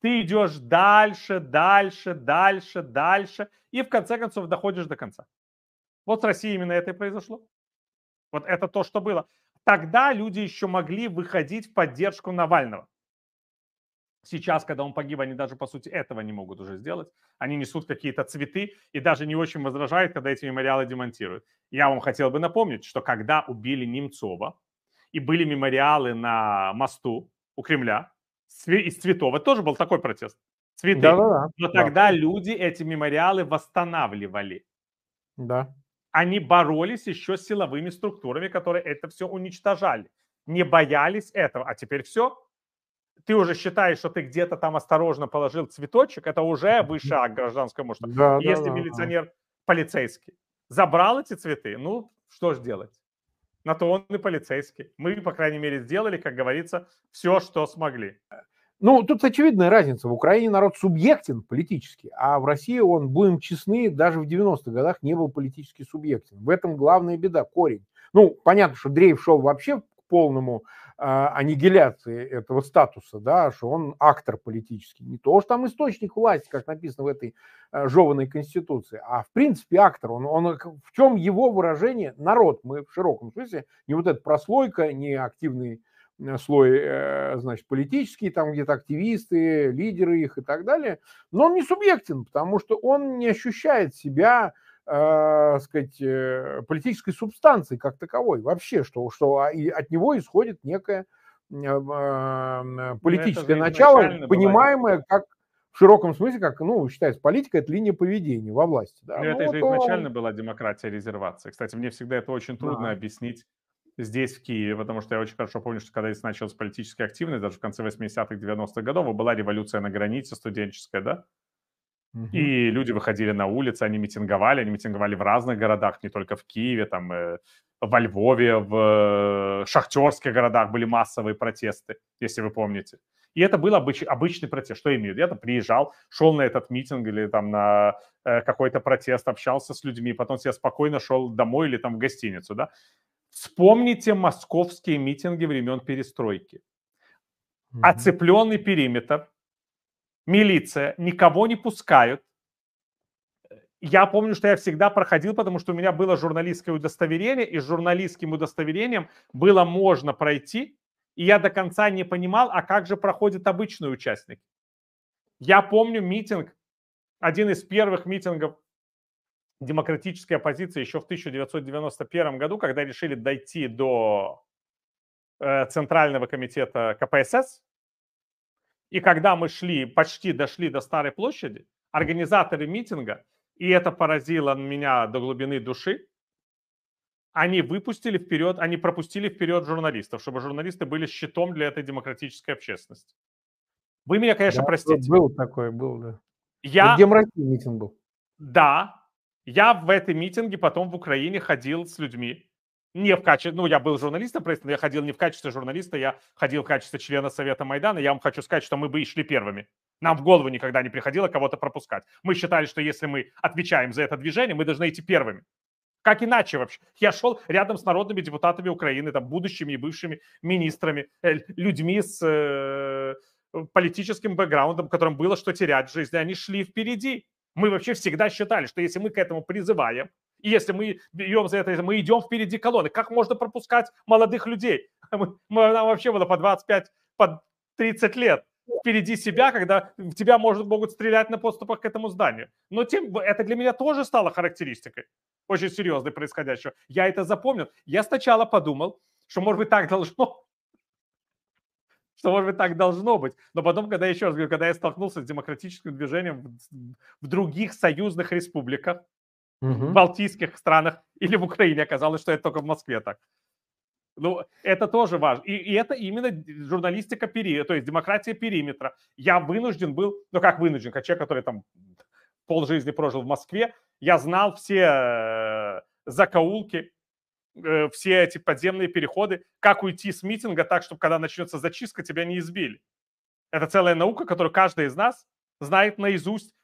ты идешь дальше, дальше, дальше, дальше, и в конце концов доходишь до конца. Вот с Россией именно это и произошло. Вот это то, что было. Тогда люди еще могли выходить в поддержку Навального. Сейчас, когда он погиб, они даже, по сути, этого не могут уже сделать. Они несут какие-то цветы и даже не очень возражают, когда эти мемориалы демонтируют. Я вам хотел бы напомнить, что когда убили Немцова и были мемориалы на мосту у Кремля из цветов, это тоже был такой протест. Цветы. Да, да, да. Но тогда да. люди эти мемориалы восстанавливали. Да. Они боролись еще с силовыми структурами, которые это все уничтожали. Не боялись этого. А теперь все. Ты уже считаешь, что ты где-то там осторожно положил цветочек, это уже выше гражданского мужества. Да, Если да, милиционер да. полицейский забрал эти цветы, ну, что ж делать? На то он и полицейский. Мы, по крайней мере, сделали, как говорится, все, что смогли. Ну, тут очевидная разница. В Украине народ субъектен политически, а в России он, будем честны, даже в девяностых годах не был политически субъектен. В этом главная беда, корень. Ну, понятно, что Дрейф шел вообще к полному э, аннигиляции этого статуса, да, что он актор политический. Не то, что там источник власти, как написано в этой э, жеванной конституции, а в принципе актор. Он, он, в чем его выражение? Народ. Мы в широком смысле, не вот эта прослойка, не активный слой, значит, политический, там где-то активисты, лидеры их и так далее, но он не субъектен, потому что он не ощущает себя, э, сказать, политической субстанцией как таковой вообще, что, что от него исходит некое э, политическое начало, понимаемое как в широком смысле, как, ну, считается, политика – это линия поведения во власти. Да? Ну, это вот изначально он... была демократия резервации. Кстати, мне всегда это очень трудно да. объяснить здесь, в Киеве, потому что я очень хорошо помню, что когда здесь началась политическая активность, даже в конце восьмидесятых, девяностых годов, была революция на границе студенческая, да? Угу. И люди выходили на улицы, они митинговали, они митинговали в разных городах, не только в Киеве, там, э, во Львове, в э, шахтерских городах были массовые протесты, если вы помните. И это был обыч, обычный протест. Что имею в виду? Я там приезжал, шел на этот митинг или там на э, какой-то протест, общался с людьми, потом я спокойно шел домой или там в гостиницу, да? Вспомните московские митинги времен перестройки. Mm-hmm. Оцепленный периметр, милиция, никого не пускают. Я помню, что я всегда проходил, потому что у меня было журналистское удостоверение, и с журналистским удостоверением было можно пройти, и я до конца не понимал, а как же проходят обычные участники. Я помню митинг, один из первых митингов демократической оппозиции еще в тысяча девятьсот девяносто первом году, когда решили дойти до э, Центрального комитета ка пэ эс эс, и когда мы шли, почти дошли до Старой площади, организаторы митинга, и это поразило меня до глубины души, они выпустили вперед, они пропустили вперед журналистов, чтобы журналисты были щитом для этой демократической общественности. Вы меня, конечно, да, простите. Был такой, был, да. Я... В Демрате митинг был. Да. Я в этой митинге потом в Украине ходил с людьми. Не в качестве... Ну, я был журналистом, но я ходил не в качестве журналиста, я ходил в качестве члена Совета Майдана. Я вам хочу сказать, что мы бы и шли первыми. Нам в голову никогда не приходило кого-то пропускать. Мы считали, что если мы отвечаем за это движение, мы должны идти первыми. Как иначе вообще? Я шел рядом с народными депутатами Украины, там, будущими и бывшими министрами, людьми с э, политическим бэкграундом, которым было что терять в жизни. Они шли впереди. Мы вообще всегда считали, что если мы к этому призываем, и если мы идем за это, мы идем впереди колонны. Как можно пропускать молодых людей? Нам вообще было по двадцать пять, по тридцать лет впереди себя, когда в тебя может, могут стрелять на подступах к этому зданию. Но тем, это для меня тоже стало характеристикой очень серьезной происходящего. Я это запомнил. Я сначала подумал, что, может быть, так должно что, может быть, так должно быть. Но потом, когда, еще раз говорю, когда я столкнулся с демократическим движением в других союзных республиках, угу. в балтийских странах или в Украине, оказалось, что это только в Москве так. Ну, это тоже важно. И, и это именно журналистика периметра, то есть демократия периметра. Я вынужден был, ну как вынужден, как человек, который там полжизни прожил в Москве, я знал все закоулки, все эти подземные переходы, как уйти с митинга так, чтобы когда начнется зачистка, тебя не избили. Это целая наука, которую каждый из нас знает наизусть.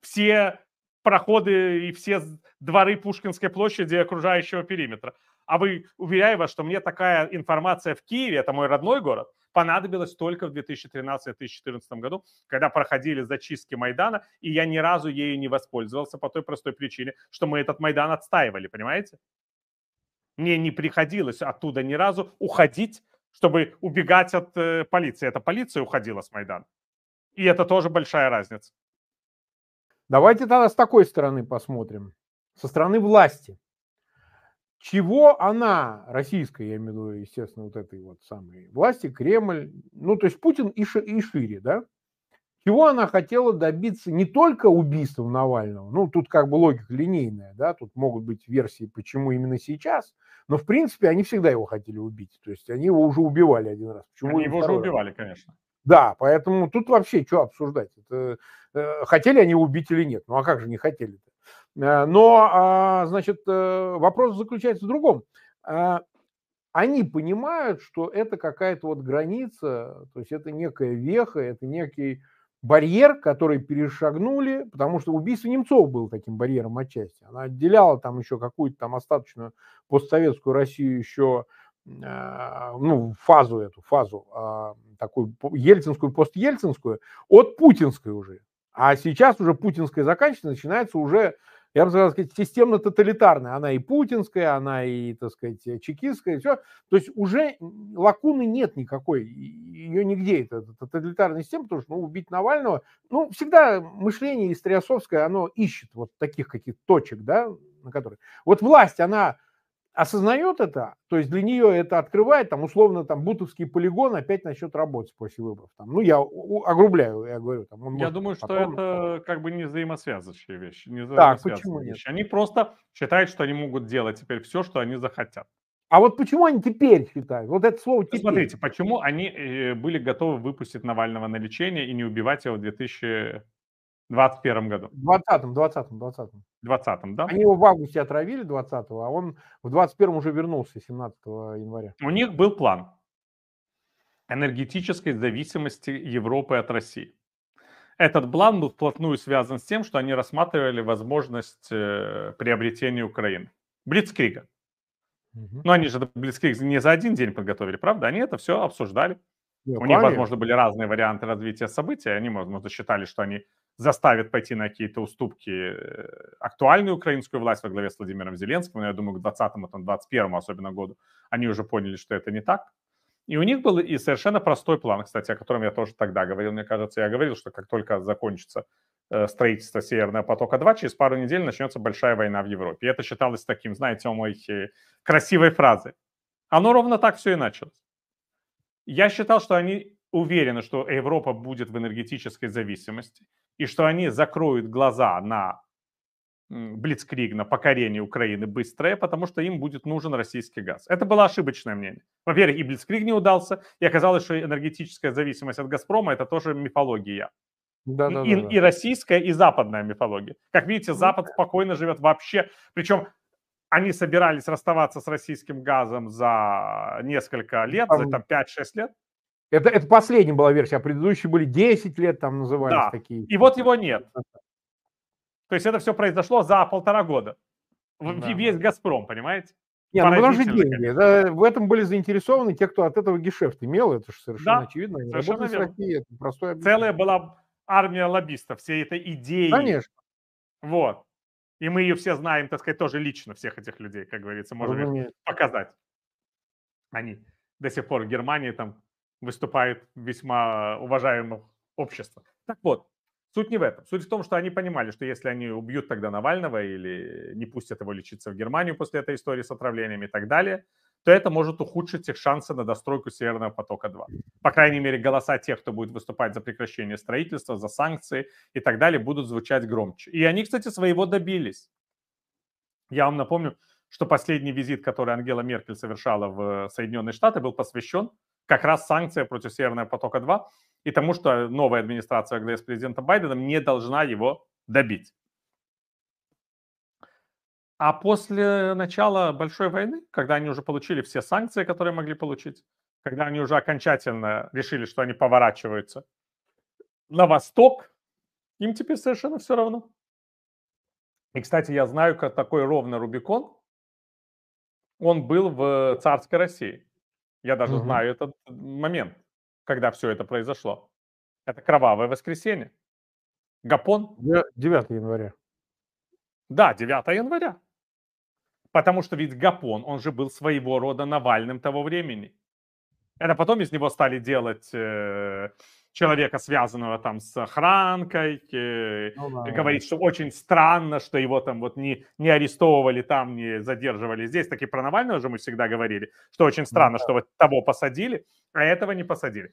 Все проходы и все дворы Пушкинской площади и окружающего периметра. А вы, уверяю вас, что мне такая информация в Киеве, это мой родной город, понадобилась только в две тысячи тринадцатом — две тысячи четырнадцатом году, когда проходили зачистки Майдана, и я ни разу ею не воспользовался по той простой причине, что мы этот Майдан отстаивали, понимаете? Мне не приходилось оттуда ни разу уходить, чтобы убегать от э, полиции. Это полиция уходила с Майдана. И это тоже большая разница. Давайте тогда с такой стороны посмотрим. Со стороны власти. Чего она, российская, я имею в виду, естественно, вот этой вот самой власти, Кремль, ну, то есть Путин и, ши, и шире, да? Чего она хотела добиться не только убийством Навального, ну, тут как бы логика линейная, да, тут могут быть версии, почему именно сейчас, но, в принципе, они всегда его хотели убить, то есть они его уже убивали один раз. Почему они его уже убивали, раз? Конечно. Да, поэтому тут вообще что обсуждать? Это, э, хотели они убить или нет? Ну, а как же не хотели-то? Но, значит, вопрос заключается в другом. Они понимают, что это какая-то вот граница, то есть это некая веха, это некий барьер, который перешагнули, потому что убийство Немцова было таким барьером отчасти. Она отделяла там еще какую-то там остаточную постсоветскую Россию еще, ну, фазу эту, фазу такую ельцинскую, постельцинскую, от путинской уже. А сейчас уже путинская заканчивается, начинается уже... Я бы сказал, системно-тоталитарная. Она и путинская, она и, так сказать, чекистская, все. То есть уже лакуны нет никакой. Ее нигде, это тоталитарная система, потому что, ну, убить Навального... Ну, всегда мышление истриасовское, оно ищет вот таких каких-то точек, да, на которые... Вот власть, она осознает это, то есть для нее это открывает, там, условно, там, бутовский полигон опять начнет работать после выборов. Там, ну, я огрубляю, я говорю. Там, он я думаю, потом... что это как бы не взаимосвязывающие вещи. Не взаимосвязывающие так, почему вещи. Нет? Они просто считают, что они могут делать теперь все, что они захотят. А вот почему они теперь считают? Вот это слово «теперь». Смотрите, почему они были готовы выпустить Навального на лечение и не убивать его в две тысячи двадцать первом году. двадцатом, двадцатом, двадцатом. двадцатом, да? Они его в августе отравили двадцатого, а он в двадцать первом уже вернулся семнадцатого января. У них был план энергетической зависимости Европы от России. Этот план был вплотную связан с тем, что они рассматривали возможность приобретения Украины. Блицкрига. Угу. Но они же Блицкриг не за один день подготовили, правда? Они это все обсуждали. Я У них, возможно, были разные варианты развития событий. Они, возможно, считали, что они заставит пойти на какие-то уступки актуальную украинскую власть во главе с Владимиром Зеленским, но я думаю, к двадцатому, двадцать первому особенно году они уже поняли, что это не так. И у них был и совершенно простой план, кстати, о котором я тоже тогда говорил, мне кажется, я говорил, что как только закончится строительство Северного потока два, через пару недель начнется большая война в Европе. И это считалось таким, знаете, мой красивой фразой. Оно ровно так все и началось. Я считал, что они уверены, что Европа будет в энергетической зависимости, и что они закроют глаза на блицкриг, на покорение Украины быстрое, потому что им будет нужен российский газ. Это было ошибочное мнение. Во-первых, и блицкриг не удался, и оказалось, что энергетическая зависимость от «Газпрома» — это тоже мифология. Да, да, и, да, да. И российская, и западная мифология. Как видите, Запад спокойно живет вообще. Причем они собирались расставаться с российским газом за несколько лет, за там, пять-шесть лет. Это, это последняя была версия, а предыдущие были десять лет, там назывались да. такие. И вот его нет. То есть это все произошло за полтора года. Да. Весь «Газпром», понимаете? Нет, ну потому что деньги. Это, в этом были заинтересованы те, кто от этого гешефт имел, это же совершенно да, очевидно. Совершенно Россией, это целая была армия лоббистов, всей этой идеи. Конечно. Вот. И мы ее все знаем, так сказать, тоже лично, всех этих людей, как говорится, можем ну, показать. Они до сих пор в Германии там выступают весьма уважаемых обществах. Так вот, суть не в этом. Суть в том, что они понимали, что если они убьют тогда Навального или не пустят его лечиться в Германию после этой истории с отравлениями и так далее, то это может ухудшить их шансы на достройку Северного потока два. По крайней мере, голоса тех, кто будет выступать за прекращение строительства, за санкции и так далее, будут звучать громче. И они, кстати, своего добились. Я вам напомню, что последний визит, который Ангела Меркель совершала в Соединенные Штаты, был посвящен как раз санкция против Северного потока два и тому, что новая администрация с президентом Байденом не должна его добить. А после начала большой войны, когда они уже получили все санкции, которые могли получить, когда они уже окончательно решили, что они поворачиваются на восток, им теперь совершенно все равно. И, кстати, я знаю, как такой ровно Рубикон, он был в царской России. Я даже угу. знаю этот момент, когда все это произошло. Это кровавое воскресенье. Гапон. девятого января. Да, девятого января. Потому что ведь Гапон, он же был своего рода Навальным того времени. Это потом из него стали делать э, человека, связанного там с охранкой, э, ну, да, говорит, да. что очень странно, что его там вот не, не арестовывали там, не задерживали здесь. Так и про Навального же мы всегда говорили, что очень странно, да, что вот того посадили, а этого не посадили.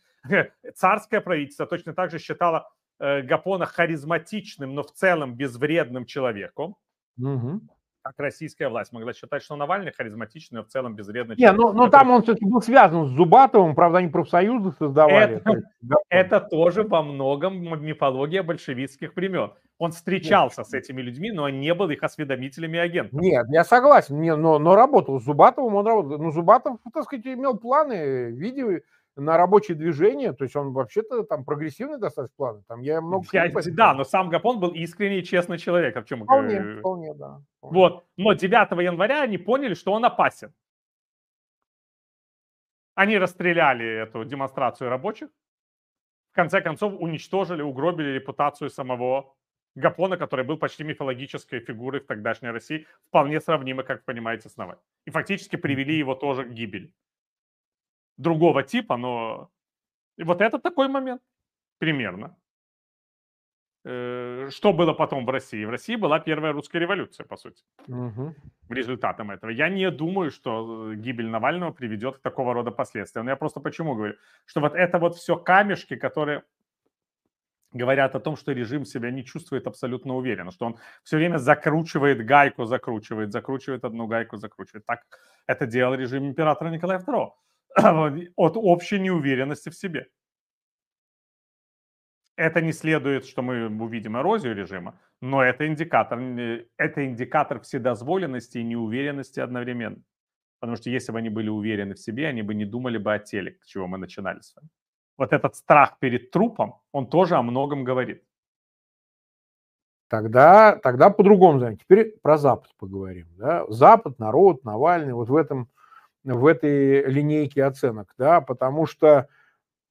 Царское правительство точно так же считало э, Гапона харизматичным, но в целом безвредным человеком. Угу. Как российская власть могла считать, что Навальный харизматичный, но в целом безвредный человек. Не, но, но там он все-таки был связан с Зубатовым, правда, они профсоюзы создавали. Это, да. это тоже во многом мифология большевистских времен. Он встречался Нет. с этими людьми, но не был их осведомителями и агентами. Нет, я согласен, не, но, но работал с Зубатовым, он работал. Но Зубатов, так сказать, имел планы, видео на рабочие движения, то есть он вообще-то там прогрессивный достаточно план. Там я много я, да, но сам Гапон был искренний и честный человек. А в чем вполне, э... вполне, да. Вполне. Вот. Но девятого января они поняли, что он опасен. Они расстреляли эту демонстрацию рабочих, в конце концов уничтожили, угробили репутацию самого Гапона, который был почти мифологической фигурой в тогдашней России, вполне сравнимой, как понимаете, с Навальным. И фактически привели его тоже к гибели. Другого типа, но и вот это такой момент примерно. Что было потом в России? В России была первая русская революция, по сути, угу. результатом этого. Я не думаю, что гибель Навального приведет к такого рода последствиям. Но я просто почему говорю, что вот это вот все камешки, которые говорят о том, что режим себя не чувствует абсолютно уверенно, что он все время закручивает гайку, закручивает, закручивает одну гайку, закручивает. Так это делал режим императора Николая второго. От общей неуверенности в себе. Это не следует, что мы увидим эрозию режима, но это индикатор, это индикатор вседозволенности и неуверенности одновременно. Потому что если бы они были уверены в себе, они бы не думали бы о теле, с чего мы начинали с вами. Вот этот страх перед трупом, он тоже о многом говорит. Тогда, тогда по-другому, знаете. Теперь про Запад поговорим. Да? Запад, народ, Навальный, вот в этом... в этой линейке оценок, да, потому что,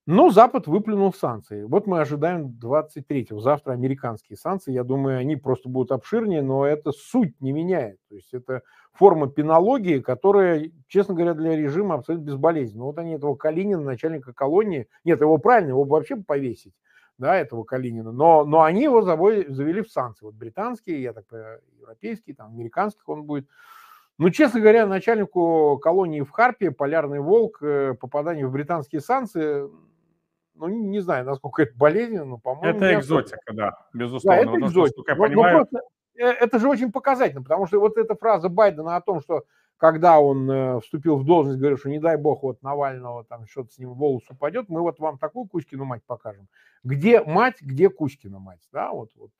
ну, Запад выплюнул санкции. Вот мы ожидаем двадцать третьего, завтра американские санкции, я думаю, они просто будут обширнее, но это суть не меняет, то есть это форма пенологии, которая, честно говоря, для режима абсолютно безболезненна. Вот они этого Калинина, начальника колонии, нет, его правильно, его вообще повесить, да, этого Калинина, но, но они его завели в санкции, вот британские, я так понимаю, европейские, там, американских он будет. Ну, честно говоря, начальнику колонии в Харпе, Полярный Волк, попадание в британские санкции, ну, не знаю, насколько это болезненно, но, по-моему... Это экзотика, это... да, безусловно. Да, это экзотика. Я но, понимаю... но просто, это же очень показательно, потому что вот эта фраза Байдена о том, что когда он вступил в должность, говорил, что не дай бог вот Навального, там что-то с ним волос упадет, мы вот вам такую Кузькину мать покажем. Где мать, где Кузькина мать, да, вот. вот.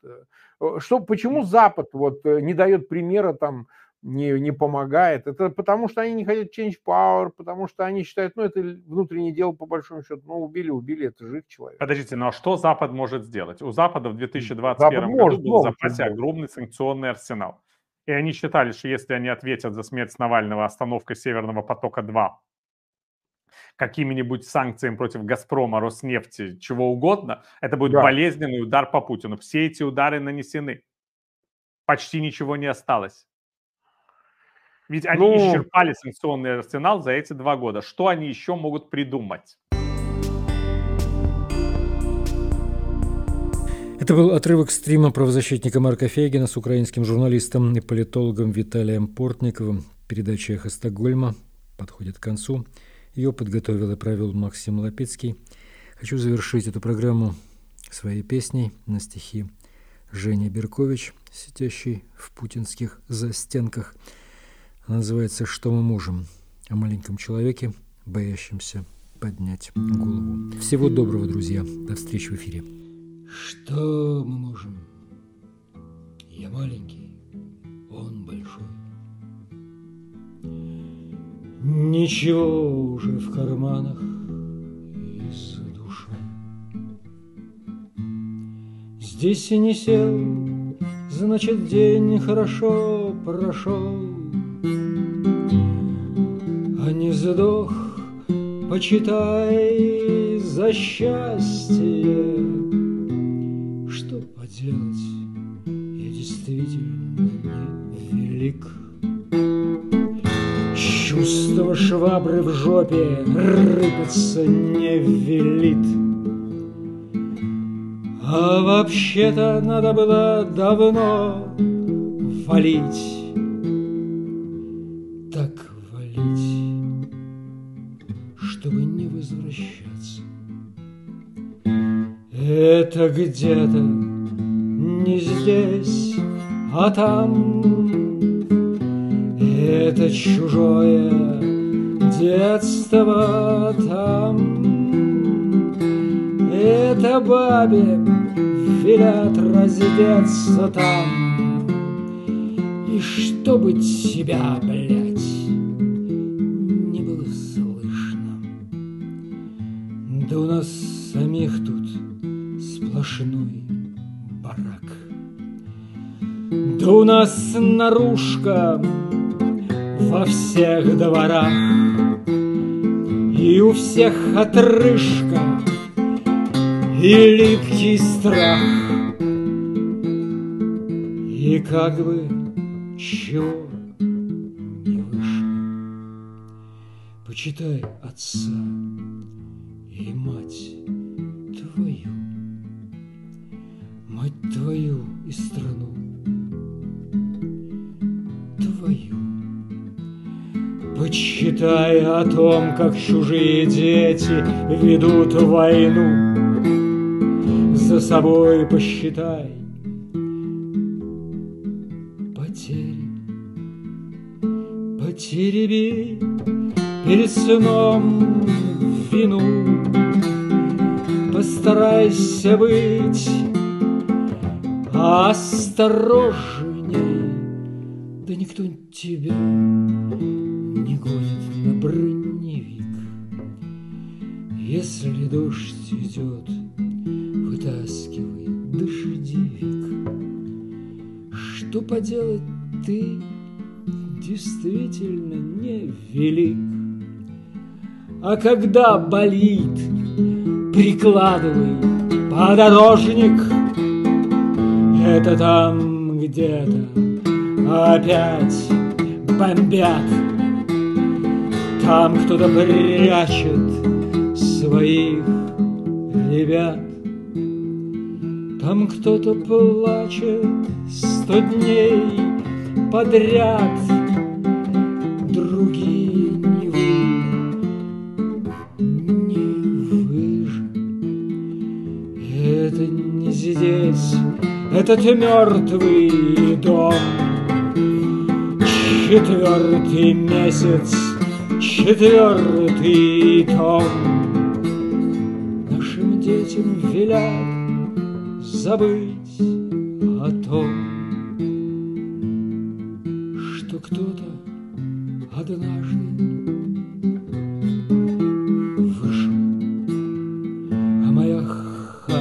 Что, почему Запад вот не дает примера там... Не, не помогает. Это потому, что они не хотят change power, потому что они считают, ну, это внутреннее дело, по большому счету. Ну, убили, убили, это жив человек. Подождите, ну а что Запад может сделать? У Запада в две тысячи двадцать первом году был в запасе огромный санкционный арсенал. И они считали, что если они ответят за смерть Навального остановкой Северного потока-два, какими-нибудь санкциями против Газпрома, Роснефти, чего угодно, это будет да. болезненный удар по Путину. Все эти удары нанесены. Почти ничего не осталось. Ведь они ну... исчерпали санкционный арсенал за эти два года. Что они еще могут придумать? Это был отрывок стрима правозащитника Марка Фейгина с украинским журналистом и политологом Виталием Портниковым. Передача «Эхо Стокгольма» подходит к концу. Ее подготовил и провел Максим Лапицкий. Хочу завершить эту программу своей песней на стихи Жени Беркович, сидящей в путинских застенках. Она называется «Что мы можем?» о маленьком человеке, боящемся поднять голову. Всего доброго, друзья. До встречи в эфире. Что мы можем? Я маленький, он большой. Ничего уже в карманах и с душой. Здесь и не сел, значит, день хорошо прошел. А не сдох, почитай за счастье. Что поделать, я действительно не велик. Чувствуешь швабры в жопе рыпаться не велит. А вообще-то надо было давно валить. Так валить, чтобы не возвращаться. Это где-то не здесь, а там. Это чужое детство там. Это бабе велят раздеться там. И чтобы тебя, блядь, не было слышно. Да у нас самих тут сплошной барак. Да у нас наружка во всех дворах. И у всех отрыжка и липкий страх. И как бы чего не вышло. Почитай отца и мать твою, мать твою и страну твою. Почитай о том, как чужие дети ведут войну. За собой посчитай потери, потереби перед сыном вину. Постарайся быть осторожней, да никто тебя не гонит на броневик. Если дождь идет, вытаскивай дождевик. Что поделать, ты действительно не велик. А когда болит, прикладывай подорожник. Это там где-то опять бомбят. Там кто-то прячет своих ребят. Там кто-то плачет сто дней подряд. Другие не вы, не вы же. Это не здесь, этот мертвый дом. Четвертый месяц, четвертый том. Нашим детям велят забыть о том, что кто-то однажды вышел. А моя хата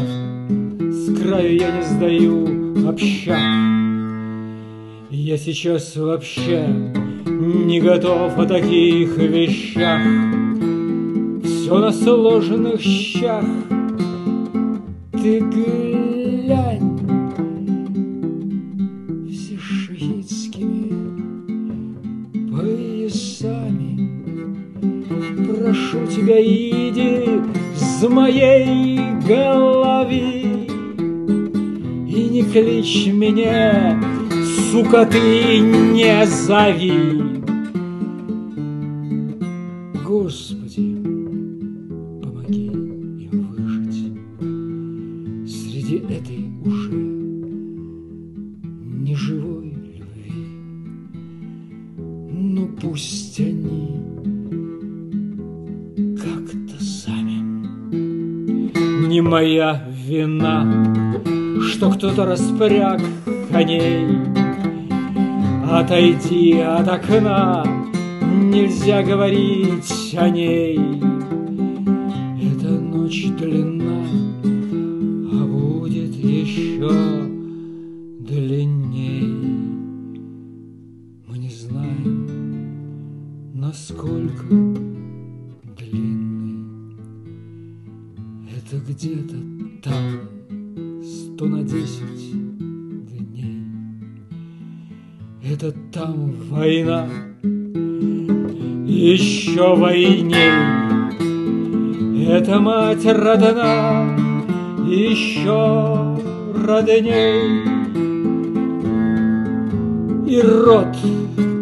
с краю, я не сдаю общак. Я сейчас вообще не готов о таких вещах. Все на сложенных щах. Ты глянь, все шахидскими поясами. Прошу тебя, иди с моей головы и не кличь меня. Сука, ты не зови. Господи, помоги им выжить среди этой уже неживой любви. Но пусть они как-то сами. Не моя вина, что кто-то распряг коней. Отойди от окна, нельзя говорить о ней. Эта ночь длинна, а будет еще длинней. Мы не знаем, насколько длинный. Это где-то там, сто на десять. Это там война, и еще войней. Эта мать родна еще родней. И род